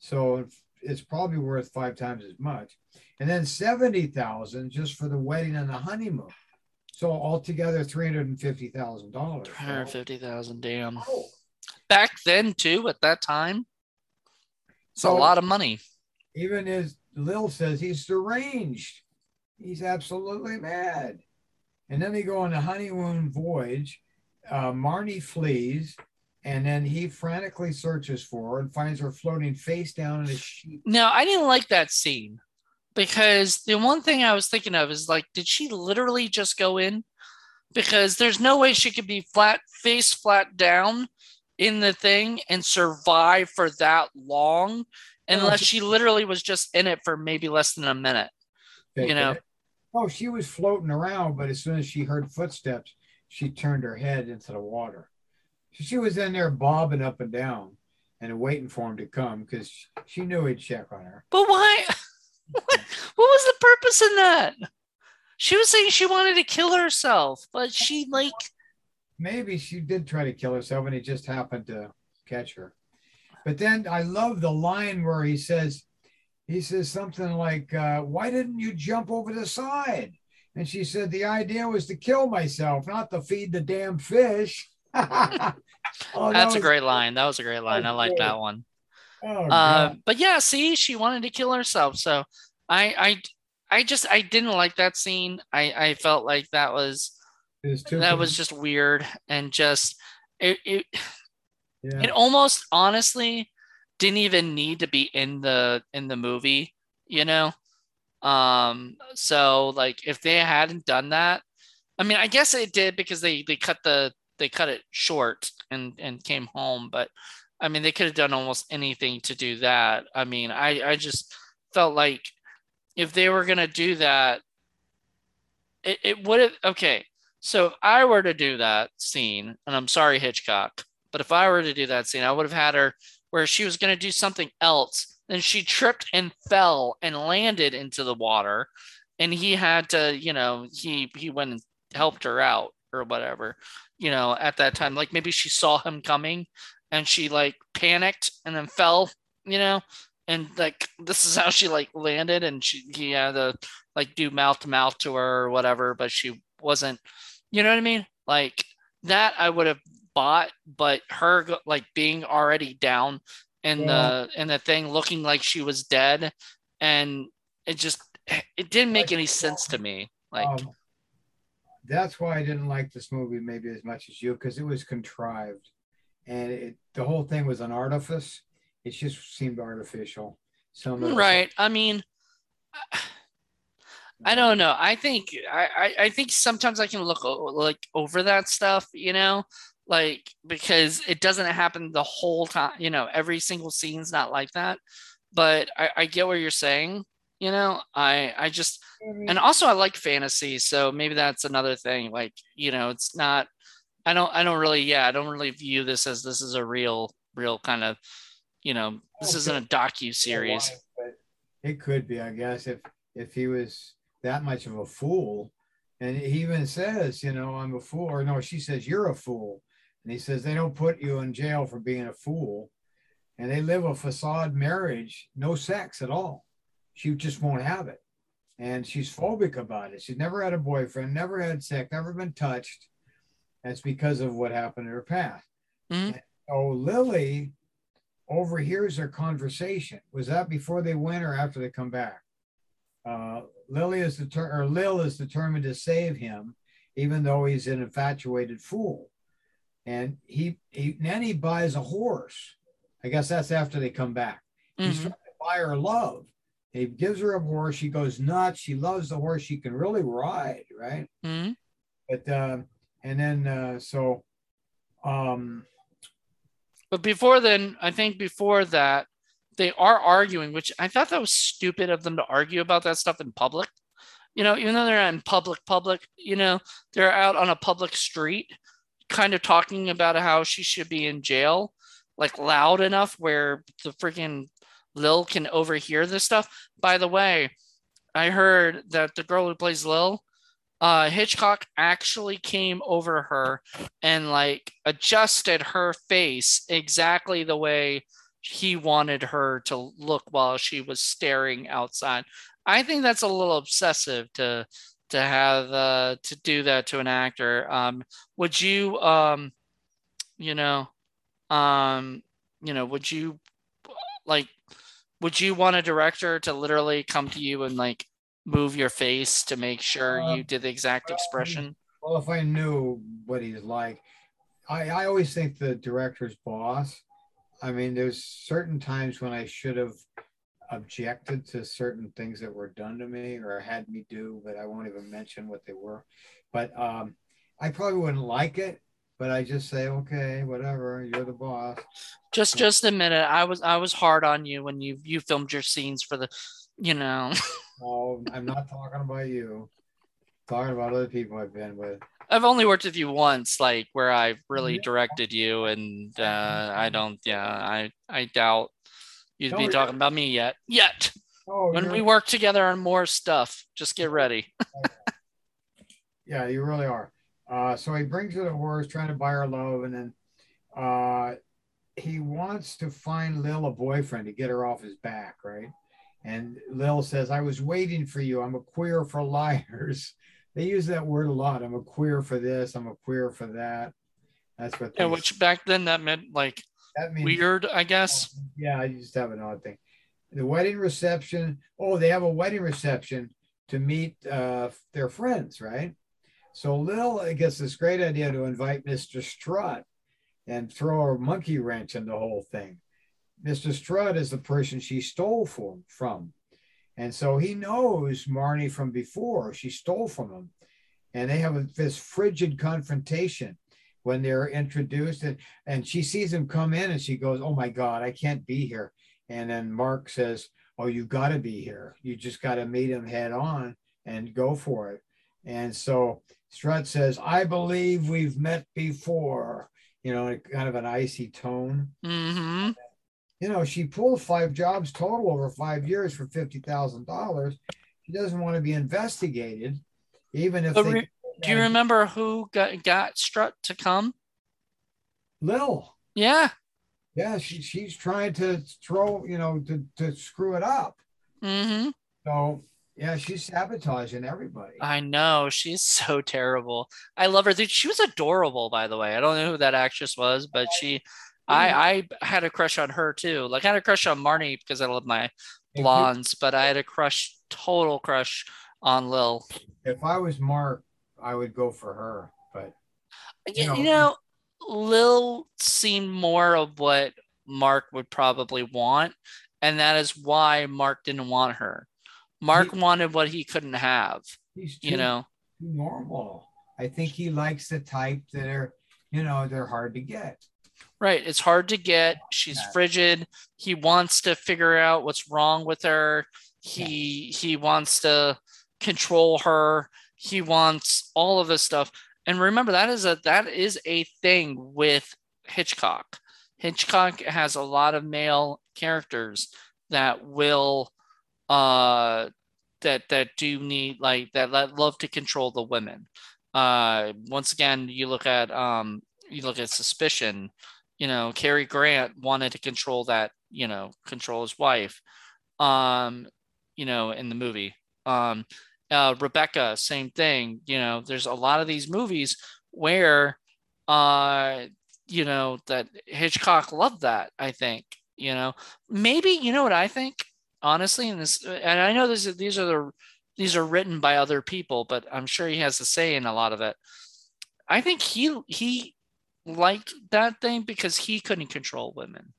So it's probably worth 5 times as much. And then $70,000 just for the wedding and the honeymoon. So altogether, $350,000. $350,000, damn. Oh. Back then, too, at that time, it's a lot of money. Even as Lil says, he's deranged. He's absolutely mad. And then they go on a honeymoon voyage. Marnie flees, and then he frantically searches for her and finds her floating face down in a sheet. Now, I didn't like that scene, because the one thing I was thinking of is, like, did she literally just go in? Because there's no way she could be flat, face flat down in the thing and survive for that long unless she literally was just in it for maybe less than a minute, you know? Oh, she was floating around, but as soon as she heard footsteps, she turned her head into the water. So she was in there bobbing up and down and waiting for him to come because she knew he'd check on her. But why? What was the purpose in that? She was saying she wanted to kill herself, but she, like... Maybe she did try to kill herself and it just happened to catch her. But then I love the line where he says something like, why didn't you jump over the side? And she said, the idea was to kill myself, not to feed the damn fish. That was a great line. That was a great line. I like that one. Oh, but yeah, see, she wanted to kill herself. So I didn't like that scene. I felt like that was just weird. And just, it almost honestly didn't even need to be in the movie, you know? So like if they hadn't done that, I mean, I guess it did because they cut it short and came home, but I mean, they could have done almost anything to do that. I mean, I just felt like if they were going to do that, it would have, okay. So if I were to do that scene, and I'm sorry, Hitchcock, but if I were to do that scene, I would have had her where she was going to do something else. Then she tripped and fell and landed into the water, and he had to, you know, he went and helped her out or whatever, you know, at that time. Like maybe she saw him coming and she like panicked and then fell, you know, and like this is how she like landed, and he had to like do mouth to mouth to her or whatever, but she wasn't, you know what I mean? Like that I would have bought, but her like being already down in the thing, looking like she was dead, and it didn't make any sense to me. Like that's why I didn't like this movie maybe as much as you, because it was contrived, and the whole thing was an artifice. It just seemed artificial. Right. I mean, I don't know. I think I think sometimes I can look like over that stuff, you know, like because it doesn't happen the whole time. You know, every single scene's not like that. But I get what you're saying. You know, I just, and also I like fantasy, so maybe that's another thing. Like, you know, it's not. I don't really view this as this is a real kind of. You know, this isn't a docu-series. It could be, I guess, if he was that much of a fool. And he even says, you know, I'm a fool. Or no, she says, you're a fool. And he says, they don't put you in jail for being a fool. And they live a facade marriage, no sex at all. She just won't have it. And she's phobic about it. She's never had a boyfriend, never had sex, never been touched. That's because of what happened in her past. Mm-hmm. So Lily overhears their conversation. Was that before they went or after they come back? Lil is determined to save him, even though he's an infatuated fool. And he buys a horse. I guess that's after they come back. Mm-hmm. He's trying to buy her love. He gives her a horse. She goes nuts. She loves the horse. She can really ride, right? Mm-hmm. But But before then, I think before that, they are arguing, which I thought that was stupid of them to argue about that stuff in public. You know, even though they're not in public, you know, they're out on a public street kind of talking about how she should be in jail, like loud enough where the freaking Lil can overhear this stuff. By the way, I heard that the girl who plays Lil, Hitchcock actually came over her and like adjusted her face exactly the way he wanted her to look while she was staring outside. I think that's a little obsessive to have to do that to an actor. Would you would you want a director to literally come to you and like move your face to make sure you did the exact expression? Well, if I knew what he's like, I always think the director's boss. I mean, there's certain times when I should have objected to certain things that were done to me or had me do, but I won't even mention what they were. But I probably wouldn't like it, but I just say, okay, whatever, you're the boss. Just admit it. I was hard on you when you filmed your scenes for the, you know. Oh, I'm not talking about you. I'm talking about other people I've been with. I've only worked with you once, like where I've really directed you, and I doubt you'd be talking about me yet. Oh, when we work together on more stuff, just get ready. Yeah, you really are. So he brings her to horse, trying to buy her love, and then he wants to find Lil a boyfriend to get her off his back, right? And Lil says, I was waiting for you. I'm a queer for liars. They use that word a lot. I'm a queer for this. I'm a queer for that. That's what. Yeah, which back then that meant like that means weird, I guess. Yeah, I used to have an odd thing. The wedding reception. Oh, they have a wedding reception to meet their friends, right? So Lil gets this great idea to invite Mr. Strutt and throw a monkey wrench in the whole thing. Mr. Strutt is the person she stole from. And so he knows Marnie from before. She stole from him. And they have this frigid confrontation when they're introduced. And she sees him come in and she goes, oh, my God, I can't be here. And then Mark says, oh, you got to be here. You just got to meet him head on and go for it. And so Strutt says, I believe we've met before. You know, kind of an icy tone. Mm-hmm. You know, she pulled 5 jobs total over 5 years for $50,000. She doesn't want to be investigated, even if do you remember who got Strutt to come? Lil. Yeah. Yeah, she's trying to throw, you know, to screw it up. Mm-hmm. So, yeah, she's sabotaging everybody. I know. She's so terrible. I love her. She was adorable, by the way. I don't know who that actress was, but she... I had a crush on her too. Like I had a crush on Marnie because I love my blondes, but I had a total crush on Lil. If I was Mark, I would go for her, but you know, Lil seemed more of what Mark would probably want, and that is why Mark didn't want her. Mark wanted what he couldn't have. He's too, you know, too normal. I think he likes the type that are, you know, they're hard to get. Right. It's hard to get. She's frigid. He wants to figure out what's wrong with her. He wants to control her. He wants all of this stuff. And remember, that is a thing with Hitchcock. Hitchcock has a lot of male characters that will that do need like that love to control the women. Once again, you look at Suspicion. You know, Cary Grant wanted to control that, you know, control his wife, you know, in the movie. Rebecca, same thing. You know, there's a lot of these movies where, you know, that Hitchcock loved that, I think, you know. Maybe, you know what I think, honestly, and I know these are written by other people, but I'm sure he has a say in a lot of it. I think he liked that thing because he couldn't control women,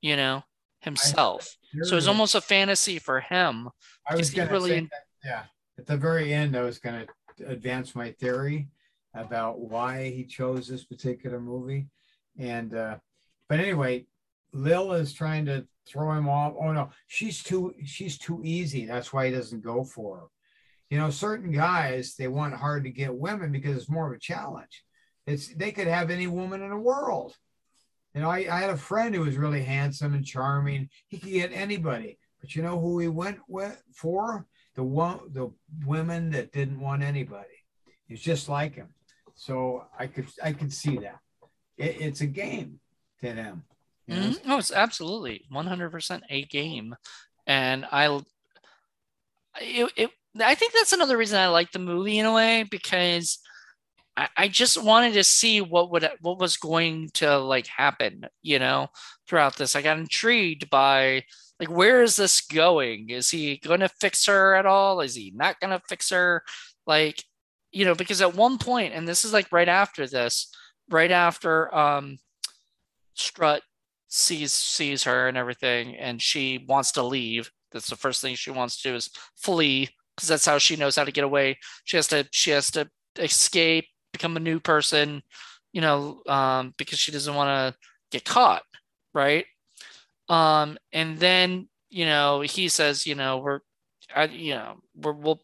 you know, himself. So it's almost a fantasy for him. I was going to say that, yeah. At the very end, I was going to advance my theory about why he chose this particular movie. And, but anyway, Lil is trying to throw him off. Oh no, she's too easy. That's why he doesn't go for her. You know, certain guys, they want hard to get women because it's more of a challenge. They could have any woman in the world. You know, I had a friend who was really handsome and charming. He could get anybody. But you know who he went with for? The women that didn't want anybody. He was just like him. So I could see that. It's a game to them. You know? Mm-hmm. No, it's absolutely 100% a game. And I think that's another reason I like the movie in a way, because I just wanted to see what was going to like happen, you know, throughout this. I got intrigued by Like, where is this going? Is he going to fix her at all? Is he not going to fix her? Like, you know, because at one point, and this is like right after this, right after Strutt sees her and everything, and she wants to leave. That's the first thing she wants to do is flee, because that's how she knows how to get away. She has to escape, become a new person, you know, because she doesn't want to get caught, right? And then, you know, he says, you know, we'll,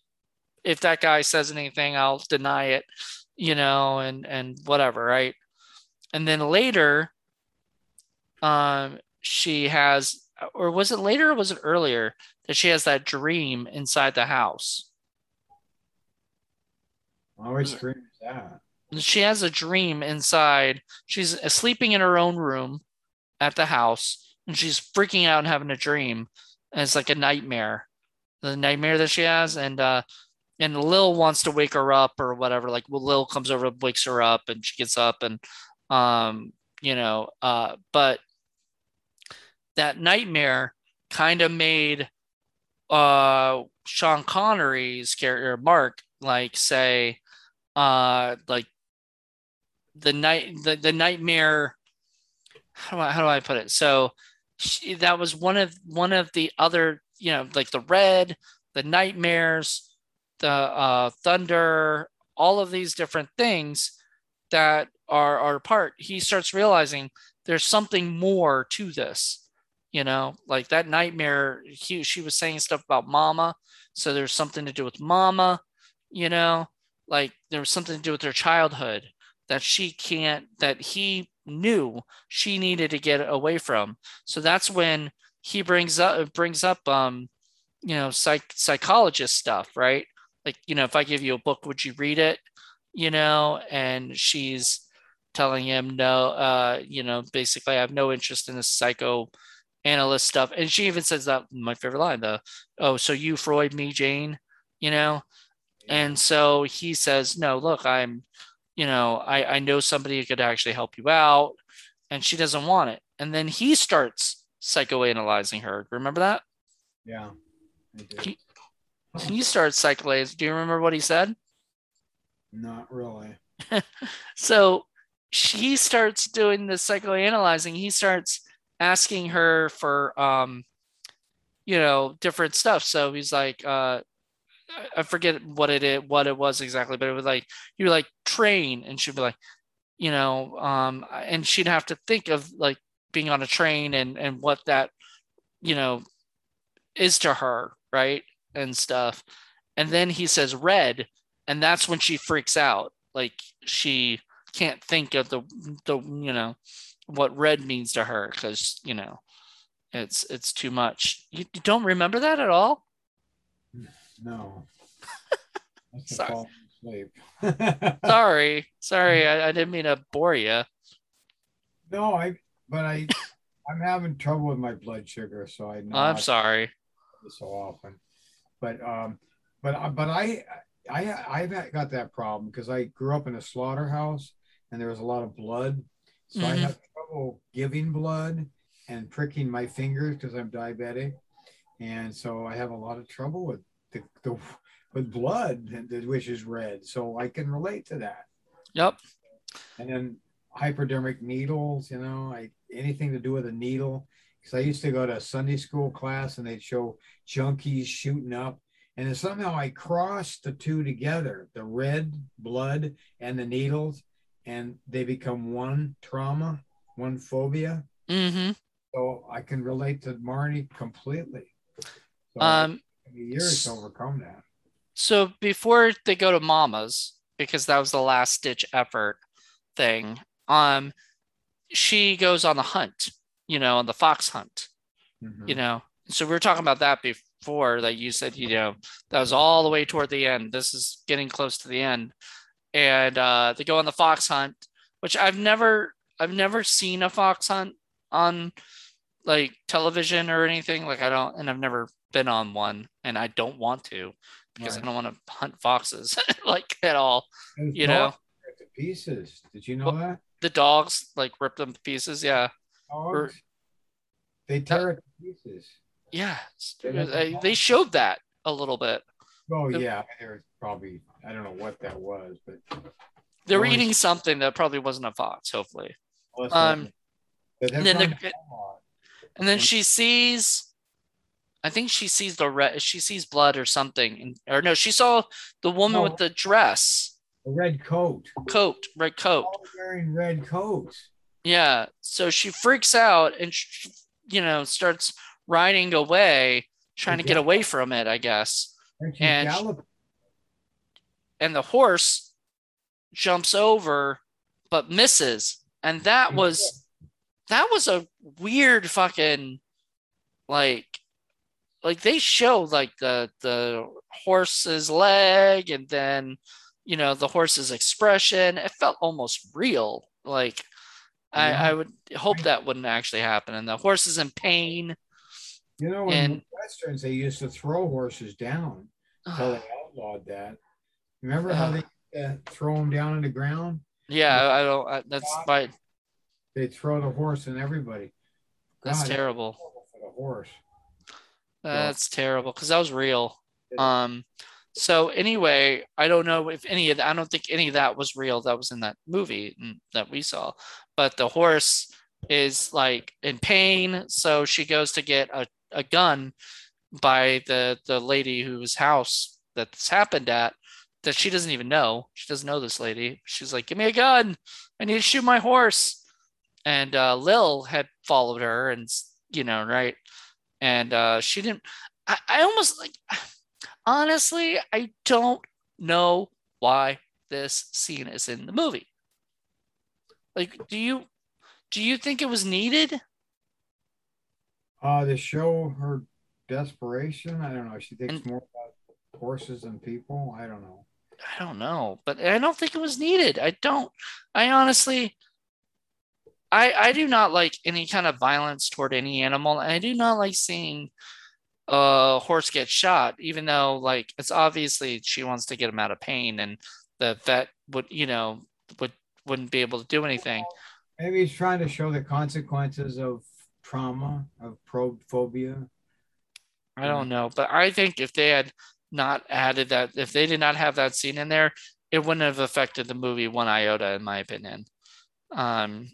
if that guy says anything, I'll deny it, you know, and whatever, right? And then later, she has, or was it later or was it earlier, that she has that dream inside the house? I always dream that. She has a dream inside. She's sleeping in her own room at the house. And she's freaking out and having a dream. And it's like a nightmare. The nightmare that she has. And Lil wants to wake her up or whatever. Like, well, Lil comes over and wakes her up, and she gets up, and you know, but that nightmare kind of made Sean Connery's character Mark like say, like the nightmare. How do I put it? So that was one of the other, you know, like the red, the nightmares, the thunder, all of these different things that are part. He starts realizing there's something more to this, you know, like that nightmare. She was saying stuff about mama. So there's something to do with mama, you know, like there was something to do with her childhood that he knew she needed to get away from. So that's when he brings up you know, psychologist stuff, right? Like, you know, if I give you a book, would you read it? You know, and she's telling him no, you know, basically I have no interest in the psychoanalyst stuff. And she even says that, my favorite line, so you Freud, me Jane, you know. And so he says, no, look, I'm, you know, I know somebody who could actually help you out, and she doesn't want it. And then he starts psychoanalyzing her. Remember that? Yeah, I do. He starts psychoanalyzing. Do you remember what he said? Not really. So she starts doing the psychoanalyzing. He starts asking her for, you know, different stuff. So he's like, I forget what it was exactly, but it was like, you were like train, and she'd be like, you know, and she'd have to think of like being on a train and what that, you know, is to her, right, and stuff. And then he says red, and that's when she freaks out, like she can't think of the you know what red means to her, because, you know, it's too much. You don't remember that at all? No. Sorry. I didn't mean to bore you. No, I'm having trouble with my blood sugar, so I know. I'm sorry. So often, but I've got that problem because I grew up in a slaughterhouse and there was a lot of blood, so I have trouble giving blood and pricking my fingers because I'm diabetic, and so I have a lot of trouble with. With blood, which is red, so I can relate to that. Yep. And then hypodermic needles, you know, anything to do with a needle, because I used to go to a Sunday school class and they'd show junkies shooting up, and then somehow I crossed the two together, the red blood and the needles, and they become one trauma, one phobia. Mm-hmm. So I can relate to Marnie completely. So years to overcome that. So before they go to Mama's, because that was the last ditch effort thing, she goes on the hunt, you know, on the fox hunt, you know. So we were talking about that before, that you said, you know, that was all the way toward the end. This is getting close to the end, and they go on the fox hunt, which I've never seen a fox hunt on like television or anything. Like, I don't, and I've never been on one, and I don't want to, because right. I don't want to hunt foxes like at all. And you know, to pieces. Did you know that the dogs like ripped them to pieces? Yeah, dogs, they tear it to pieces. Yeah, they showed that a little bit. Oh yeah, there was probably, I don't know what that was, but they were eating something that probably wasn't a fox, hopefully. And then she sees, I think she sees she sees blood or something, she saw the woman with the dress, the red coat. All wearing red coats. Yeah, so she freaks out and starts riding away, trying to get away from it, I guess. And the horse jumps over, but misses. And that was a weird fucking like they showed the horse's leg and then the horse's expression. It felt almost real. I would hope that wouldn't actually happen. And the horse is in pain. In Westerns, they used to throw horses down until they outlawed that. Remember how they throw them down in the ground? Yeah, I don't. They throw the horse in everybody. God, that's terrible. For the horse. That's terrible because that was real. So anyway, I don't know if I don't think any of that was real. That was in that movie that we saw. But the horse is in pain, so she goes to get a gun by the lady whose house that this happened at, that she doesn't even know. She doesn't know this lady. She's like, "Give me a gun. I need to shoot my horse." And Lil had followed her, and right. And she didn't. I almost honestly, I don't know why this scene is in the movie. Do you think it was needed? To show her desperation? I don't know. She thinks more about horses than people. I don't know. I don't know, but I don't think it was needed. I do not like any kind of violence toward any animal. I do not like seeing a horse get shot, even though it's obviously she wants to get him out of pain, and the vet wouldn't be able to do anything. Maybe he's trying to show the consequences of trauma, of phobia. I don't know, but I think if they had not added that, if they did not have that scene in there, it wouldn't have affected the movie one iota, in my opinion. And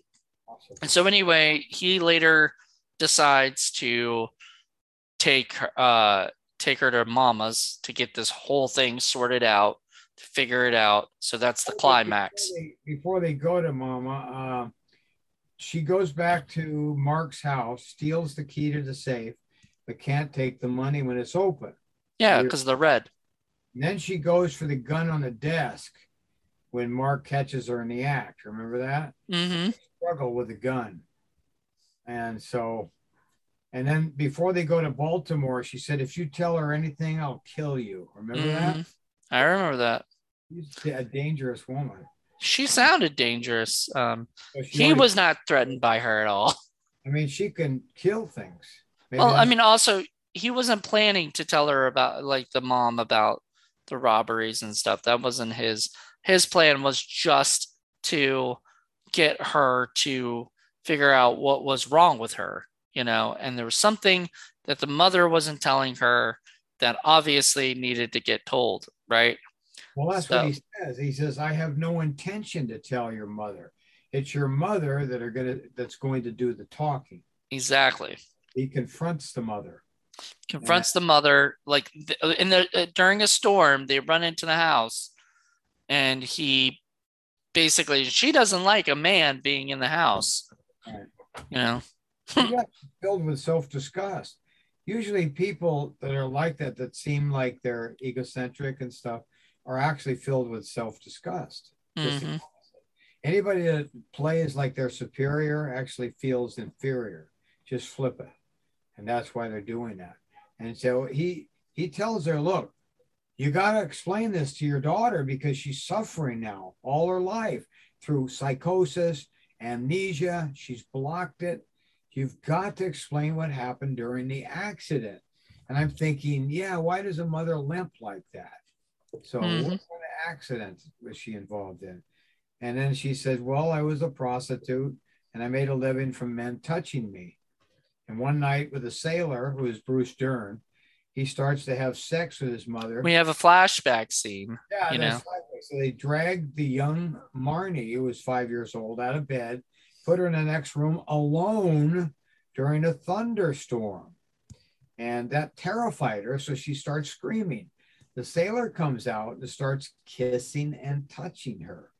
so anyway, he later decides to take her to Mama's to get this whole thing sorted out, to figure it out. So that's the climax. Before they go to Mama, she goes back to Mark's house, steals the key to the safe, but can't take the money when it's open. Yeah, because of the red. And then she goes for the gun on the desk when Mark catches her in the act. Remember that? Mm-hmm. Struggle with the gun. And then before they go to Baltimore, she said, "If you tell her anything, I'll kill you." Remember that? I remember that. She's a dangerous woman. She sounded dangerous. He was not threatened by her at all. I mean, she can kill things. Maybe also he wasn't planning to tell her about the mom about the robberies and stuff. That wasn't his plan. Was just to get her to figure out what was wrong with her, and there was something that the mother wasn't telling her that obviously needed to get told, right? Well, that's what he says. He says, "I have no intention to tell your mother. It's your mother that's going to do the talking." Exactly. He confronts the mother. During a storm, they run into the house, and he basically, she doesn't like a man being in the house. Right. He got filled with self-disgust. Usually people that are like that seem like they're egocentric and stuff, are actually filled with self-disgust. Mm-hmm. Anybody that plays like they're superior actually feels inferior. Just flip it. And that's why they're doing that. And so he tells her, "Look, you got to explain this to your daughter because she's suffering now all her life through psychosis, amnesia. She's blocked it. You've got to explain what happened during the accident." And I'm thinking, why does a mother limp like that? So what kind of accident was she involved in? And then she said, "Well, I was a prostitute and I made a living from men touching me." And one night with a sailor, who is Bruce Dern, he starts to have sex with his mother. We have a flashback scene. Yeah, you know. So they dragged the young Marnie, who was 5 years old, out of bed, put her in the next room alone during a thunderstorm. And that terrified her, so she starts screaming. The sailor comes out and starts kissing and touching her.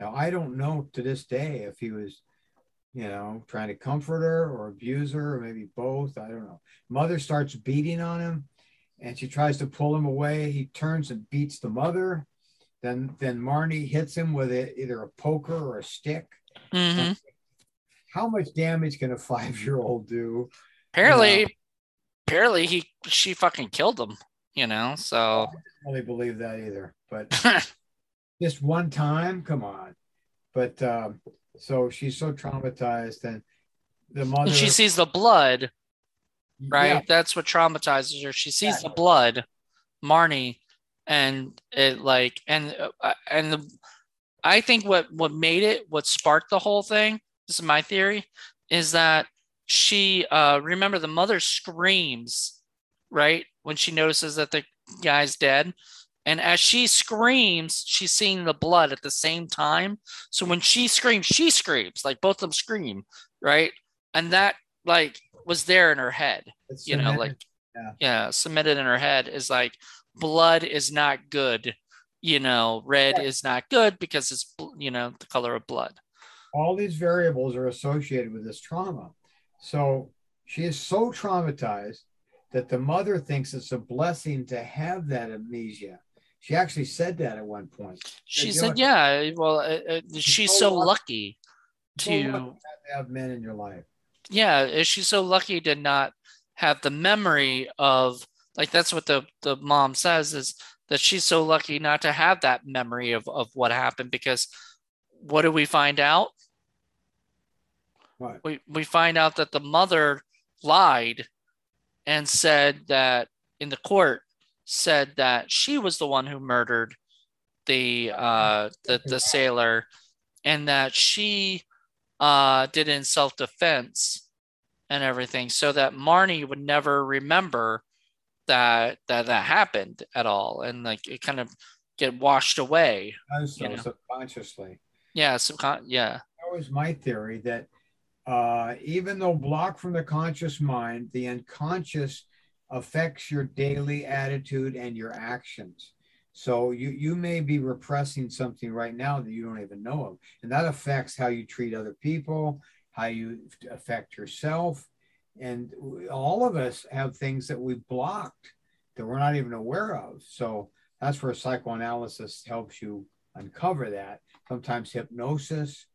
Now, I don't know to this day if he was, you know, trying to comfort her or abuse her, or maybe both. I don't know. Mother starts beating on him, and she tries to pull him away. He turns and beats the mother. Then Marnie hits him with either a poker or a stick. Mm-hmm. How much damage can a 5-year-old do? Apparently, apparently she fucking killed him. You know, so I don't really believe that either, but just one time, come on. But so she's so traumatized, and the mother, she sees the blood, right? Yeah. That's what traumatizes her. She sees the blood, Marnie, and it like, and the, I think what made it, what sparked the whole thing, this is my theory, is that she remember the mother screams, right, when she notices that the guy's dead, and as she screams, she's seeing the blood at the same time. So when she screams, like both of them scream, right? And that like was there in her head, it's you cemented. Know, like cemented in her head is like blood is not good, you know, red is not good because it's, you know, the color of blood. All these variables are associated with this trauma. So she is so traumatized that the mother thinks it's a blessing to have that amnesia. She actually said that at one point. She said, yeah, well, she's so lucky to have men in your life. Yeah, she's so lucky to not have the memory of, like, that's what the mom says, is that she's so lucky not to have that memory of what happened, because what do we find out? What? We find out that the mother lied and said that in the court, said that she was the one who murdered the sailor, and that she did it in self-defense and everything, so that Marnie would never remember that happened at all, and like it kind of get washed away. So, you know? Subconsciously. Yeah, That was my theory, that even though blocked from the conscious mind, the unconscious affects your daily attitude and your actions. So you may be repressing something right now that you don't even know of. And that affects how you treat other people, how you affect yourself. And all of us have things that we blocked that we're not even aware of. So that's where psychoanalysis helps you uncover that. Sometimes hypnosis.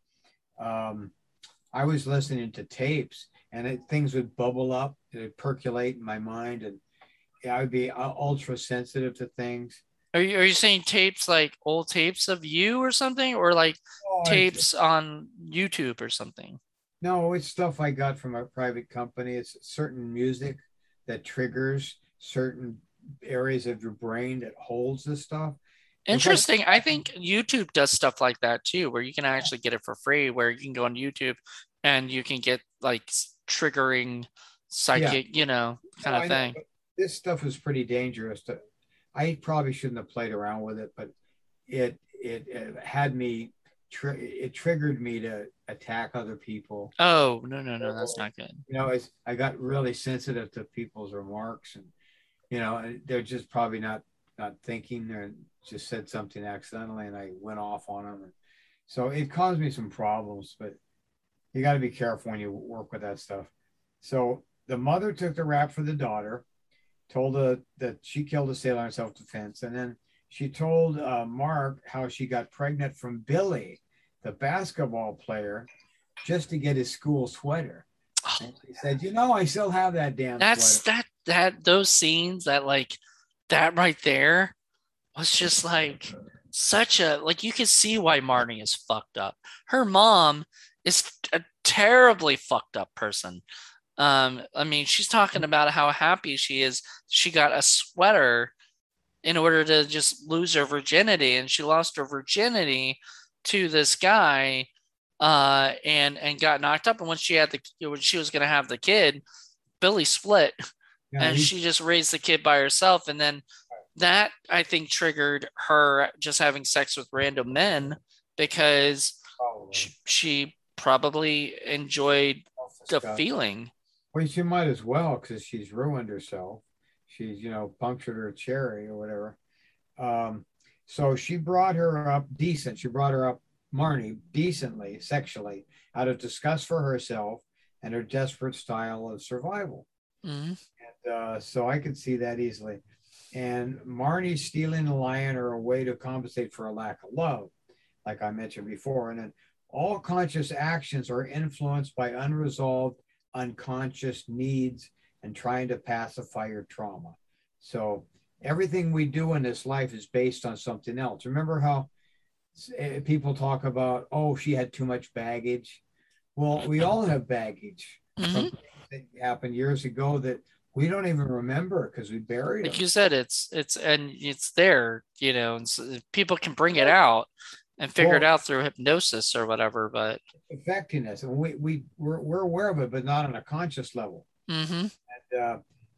I was listening to tapes, and things would bubble up, it would percolate in my mind, and I would be ultra sensitive to things. Are you saying tapes, like old tapes of you or something, or like tapes on YouTube or something? No, it's stuff I got from a private company. It's certain music that triggers certain areas of your brain that holds this stuff. Interesting. I think YouTube does stuff like that too, where you can actually get it for free, where you can go on YouTube and you can get like triggering psychic, you know, kind of thing. This stuff is pretty dangerous. I probably shouldn't have played around with it, but it had me, it triggered me to attack other people. Oh, no, that's not good. You know, I got really sensitive to people's remarks, and, you know, they're just probably not thinking, they're just said something accidentally, and I went off on them. So it caused me some problems, but you got to be careful when you work with that stuff. So the mother took the rap for the daughter, told her that she killed a sailor in self-defense. And then she told Mark how she got pregnant from Billy, the basketball player, just to get his school sweater. And she said, you know, I still have that damn sweater. Those scenes that like, that right there was just like such a, like, you can see why Marnie is fucked up. Her mom is a terribly fucked up person. I mean, she's talking about how happy she is. She got a sweater in order to just lose her virginity, and she lost her virginity to this guy and got knocked up. And when she was going to have the kid, Billy split, and she just raised the kid by herself. And then that, I think, triggered her just having sex with random men, because she probably enjoyed the feeling. Well, she might as well, because she's ruined herself. She's, you know, punctured her cherry or whatever. So she brought her up decent. She brought her up, Marnie, decently, sexually, out of disgust for herself and her desperate style of survival. Mm-hmm. And, so I could see that easily. And Marnie stealing a lion are a way to compensate for a lack of love, like I mentioned before. And then all conscious actions are influenced by unresolved unconscious needs and trying to pacify your trauma. So everything we do in this life is based on something else. Remember how people talk about, oh, she had too much baggage. Well, we all have baggage. Something that happened years ago that we don't even remember because we buried it. Like you said, it's there, you know, and so people can bring it out and figure it out through hypnosis or whatever, but affecting us, and we're aware of it, but not on a conscious level. And,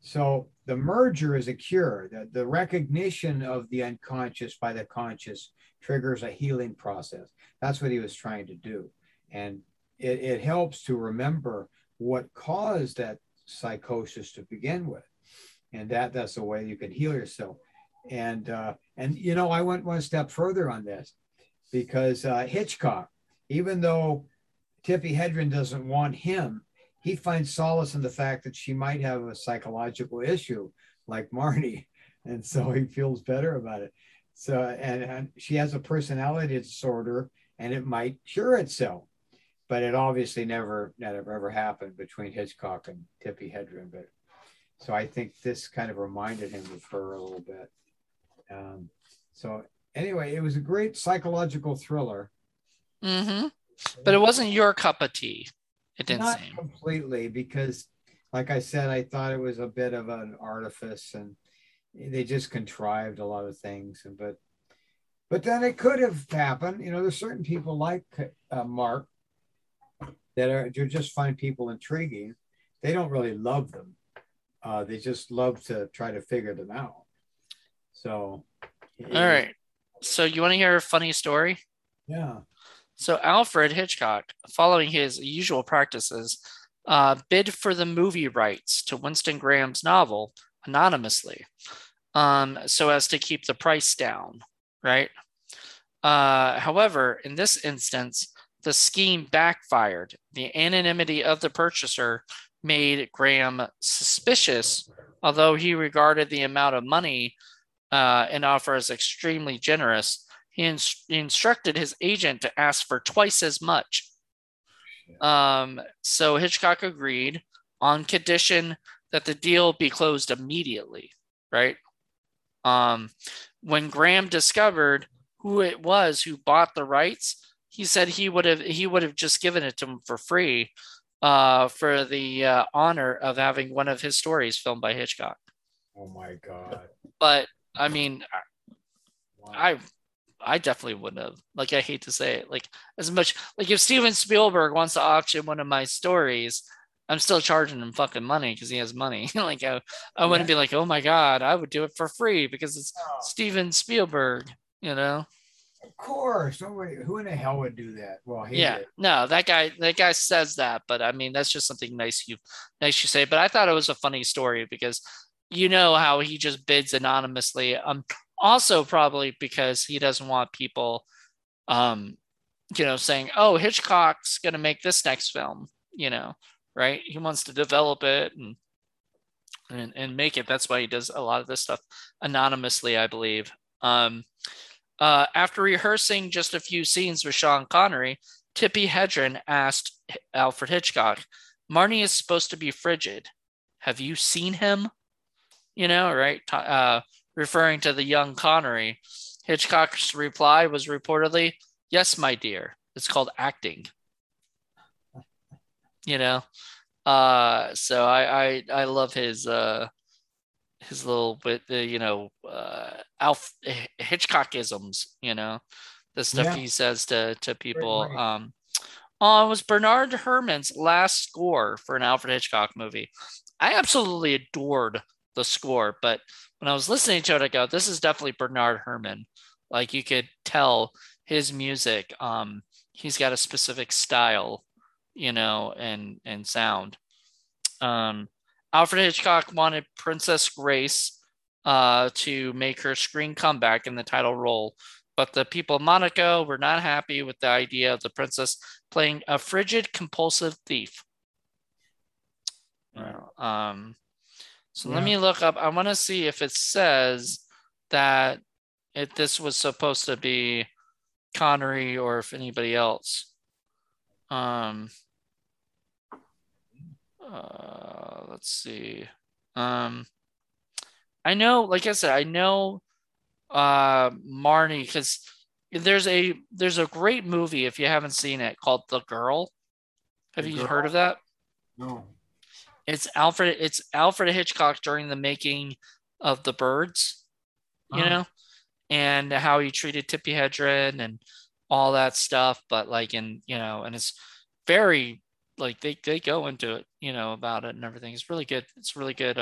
so the merger is a cure. The recognition of the unconscious by the conscious triggers a healing process. That's what he was trying to do. And it helps to remember what caused that psychosis to begin with. And that's the way you can heal yourself. And you know, I went one step further on this, because Hitchcock, even though Tippi Hedren doesn't want him, he finds solace in the fact that she might have a psychological issue like Marnie. And so he feels better about it. So, and she has a personality disorder, and it might cure itself. But it obviously never ever happened between Hitchcock and Tippi Hedren. But so I think this kind of reminded him of her a little bit. So anyway, it was a great psychological thriller. But it wasn't your cup of tea. It didn't seem. Not completely, because, like I said, I thought it was a bit of an artifice, and they just contrived a lot of things. And but then it could have happened. You know, there's certain people like Mark that you just find people intriguing. They don't really love them. They just love to try to figure them out. So, all right. So you want to hear a funny story? Yeah. So Alfred Hitchcock, following his usual practices, bid for the movie rights to Winston Graham's novel anonymously, so as to keep the price down, right? However, in this instance, the scheme backfired. The anonymity of the purchaser made Graham suspicious, although he regarded the amount of money an offer as extremely generous. He instructed his agent to ask for twice as much. So Hitchcock agreed on condition that the deal be closed immediately, right? When Graham discovered who it was who bought the rights, he said he would have just given it to him for free for the honor of having one of his stories filmed by Hitchcock. Oh, my God. But, I mean, wow. I definitely wouldn't have. Like, I hate to say it. Like, as much, like, if Steven Spielberg wants to option one of my stories, I'm still charging him fucking money because he has money. Like, I wouldn't be like, oh my God, I would do it for free because it's Steven Spielberg, you know? Of course. Nobody, who in the hell would do that? Well, he did. No, that guy says that, but I mean, that's just something nice you say. But I thought it was a funny story because you know how he just bids anonymously. Also probably because he doesn't want people, you know, saying, oh, Hitchcock's going to make this next film, you know, right? He wants to develop it and make it. That's why he does a lot of this stuff anonymously, I believe. After rehearsing just a few scenes with Sean Connery, Tippi Hedren asked Alfred Hitchcock, Marnie is supposed to be frigid. Have you seen him? You know, right? Referring to the young Connery, Hitchcock's reply was reportedly, yes, my dear, it's called acting. You know? So I love his little bit, you know, Hitchcockisms, you know, the stuff he says to people. It was Bernard Herrmann's last score for an Alfred Hitchcock movie. I absolutely adored the score, but when I was listening to it, I go, this is definitely Bernard Herrmann. Like, you could tell his music, he's got a specific style, you know, and sound. Alfred Hitchcock wanted Princess Grace to make her screen comeback in the title role, but the people of Monaco were not happy with the idea of the princess playing a frigid, compulsive thief. Let me look up. I want to see if it says that this was supposed to be Connery or if anybody else. Let's see. I know, like I said, I know Marnie, because there's a great movie, if you haven't seen it, called The Girl. Have you heard of that? No. It's Alfred Hitchcock during the making of The Birds, you know, and how he treated Tippi Hedren and all that stuff. But like, and it's very like they go into it, you know, about it and everything. It's really good. It's a really good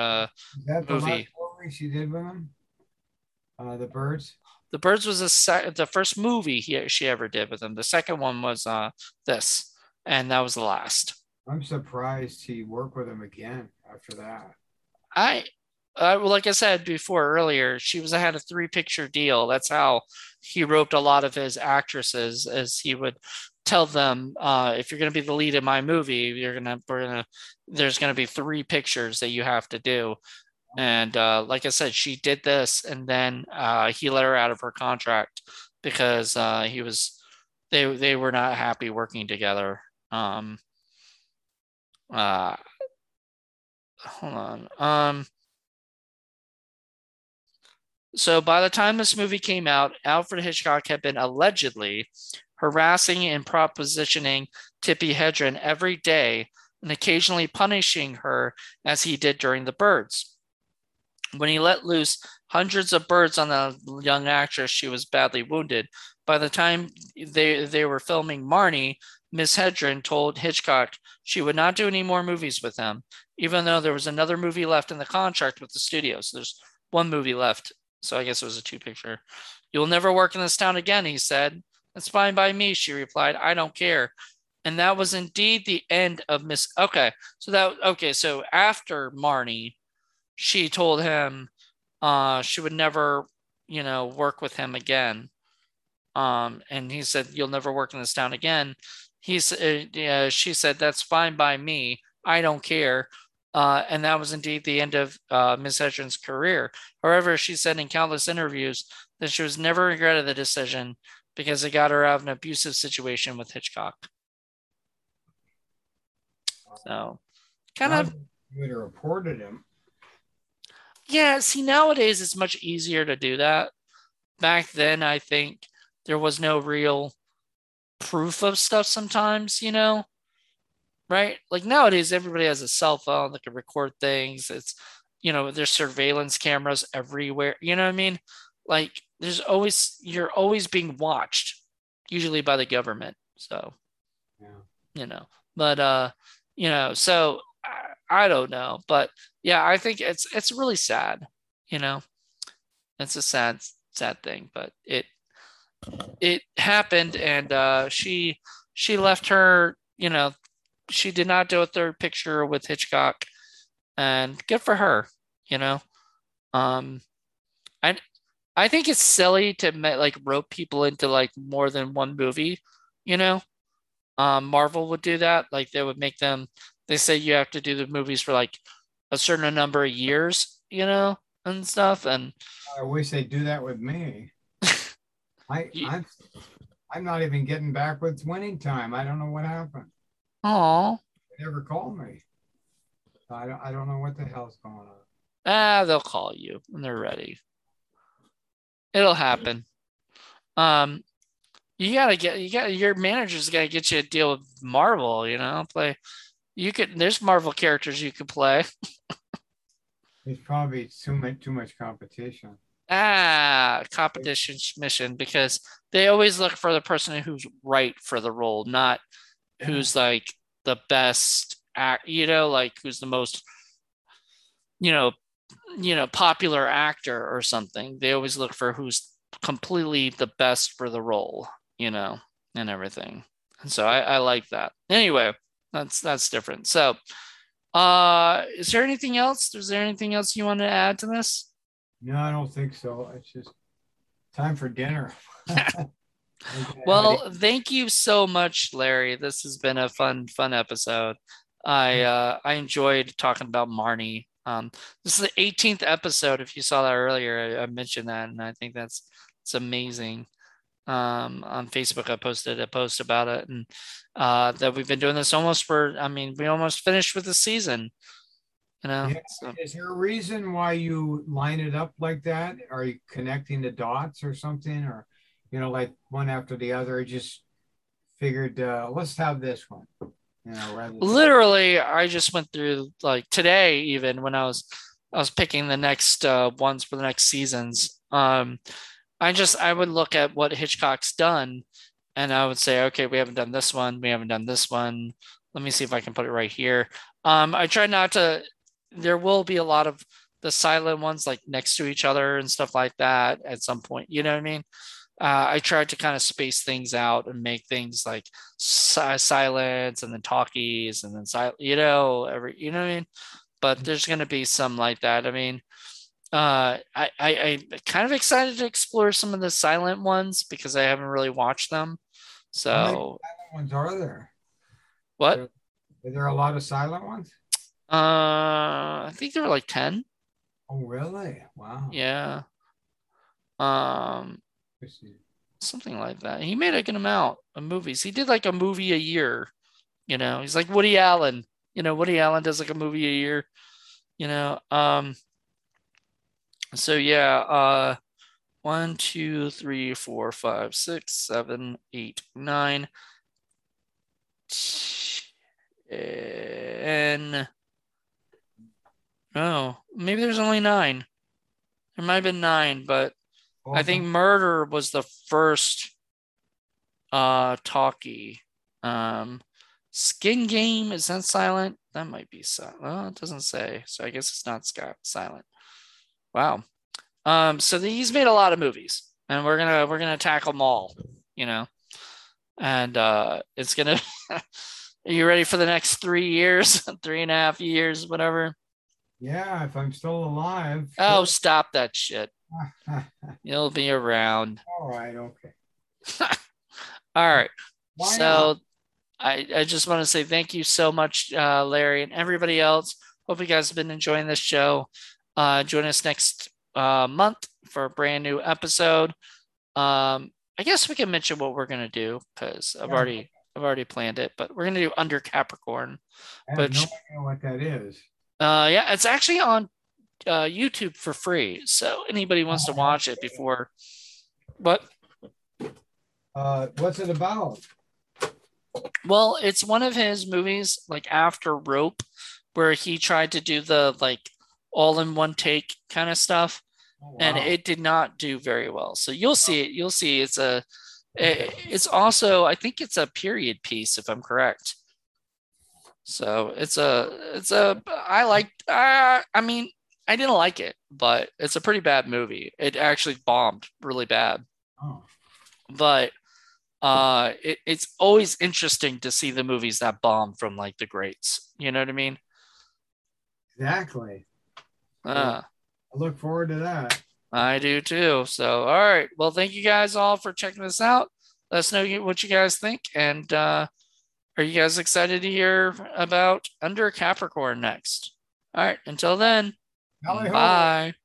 movie. She did with him. The Birds. The Birds was the first movie she ever did with him. The second one was this, and that was the last. I'm surprised he worked with him again after that. Like I said before earlier, she had a 3-picture deal. That's how he roped a lot of his actresses, as he would tell them, if you're going to be the lead in my movie, there's going to be 3 pictures that you have to do. And like I said, she did this, and then he let her out of her contract because they were not happy working together. Hold on. So by the time this movie came out, Alfred Hitchcock had been allegedly harassing and propositioning Tippi Hedren every day and occasionally punishing her as he did during The Birds. When he let loose hundreds of birds on the young actress, she was badly wounded. By the time they were filming Marnie, Miss Hedren told Hitchcock she would not do any more movies with him, even though there was another movie left in the contract with the studio. So there's one movie left. So I guess it was a 2-picture. You'll never work in this town again, he said. That's fine by me, she replied. I don't care. And that was indeed the end of Miss. So after Marnie, she told him she would never, work with him again. And he said, you'll never work in this town again. She said, that's fine by me. I don't care. And that was indeed the end of Miss Hedren's career. However, she said in countless interviews that she was never regretted the decision because it got her out of an abusive situation with Hitchcock. So kind of. You would have reported him. Yeah, see, nowadays it's much easier to do that. Back then, I think there was no real proof of stuff sometimes, right? Like nowadays, everybody has a cell phone that can record things. It's, there's surveillance cameras everywhere. You know what I mean? Like you're always being watched, usually by the government. So, so I don't know, but yeah, I think it's really sad, it's a sad thing, but it happened. And she left her, she did not do a 3rd picture with Hitchcock, and good for her, I think it's silly to like rope people into like more than one movie, Marvel would do that. Like they would make them, they say you have to do the movies for like a certain number of years, and stuff. And I wish they'd do that with me. I'm not even getting back with Winning Time. I don't know what happened. Oh, they never called me. I don't know what the hell's going on. They'll call you when they're ready. It'll happen. Your manager's gotta get you a deal with Marvel. There's Marvel characters you could play. There's probably too much competition. Competition mission, because they always look for the person who's right for the role, not who's like the best act, who's the most popular actor or something. They always look for who's completely the best for the role, and everything. And so I like that. Anyway, that's different. So is there anything else? Is there anything else you want to add to this? No, I don't think so. It's just time for dinner. Well, thank you so much, Larry. This has been a fun episode. I enjoyed talking about Marnie. This is the 18th episode. If you saw that earlier, I mentioned that, and I think it's amazing. On Facebook, I posted a post about it, and that we've been doing this we almost finished with the season. Yeah. So. Is there a reason why you line it up like that? Are you connecting the dots or something, or like one after the other? I just figured let's have this one. Literally, I just went through, like today, even when I was picking the next ones for the next seasons. I would look at what Hitchcock's done, and I would say, okay, we haven't done this one. We haven't done this one. Let me see if I can put it right here. I try not to. There will be a lot of the silent ones like next to each other and stuff like that at some point. You know what I mean? I tried to kind of space things out and make things like silence and then talkies and then silent, you know what I mean? But there's going to be some like that. I'm kind of excited to explore some of the silent ones because I haven't really watched them. So how many silent ones are there? What? Are there a lot of silent ones? I think there were like 10. Oh, really? Wow. Yeah. Something like that. He made a good amount of movies. He did like a movie a year, he's like Woody Allen, Woody Allen does like a movie a year, so yeah, 1, 2, 3, 4, 5, 6, 7, 8, 9 and maybe there's only 9. There might have been 9, but I think Murder was the first talkie. Skin Game, is that silent? That might be silent. Well, it doesn't say. So I guess it's not silent. Wow. So he's made a lot of movies, and we're gonna tackle them all, And it's gonna are you ready for the next 3 years, 3.5 years, whatever? Yeah, if I'm still alive. Oh, stop that shit. You'll be around. All right. Okay. All right. Why so I just want to say thank you so much, Larry, and everybody else. Hope you guys have been enjoying this show. Join us next month for a brand new episode. I guess we can mention what we're going to do because I've already planned it, but we're going to do Under Capricorn. I have no idea what that is. Yeah, it's actually on YouTube for free, so anybody wants to watch it before. But what's it about? Well, it's one of his movies, like after Rope, where he tried to do the like all in one take kind of stuff. Oh, wow. And it did not do very well, so you'll see it's also, I think it's a period piece if I'm correct. So I didn't like it, but it's a pretty bad movie. It actually bombed really bad. Oh. But it's always interesting to see the movies that bomb from like the greats. You know what I mean? Exactly. I look forward to that. I do too. So, all right. Well, thank you guys all for checking this out. Let us know what you guys think. And are you guys excited to hear about Under Capricorn next? All right. Until then. Bye.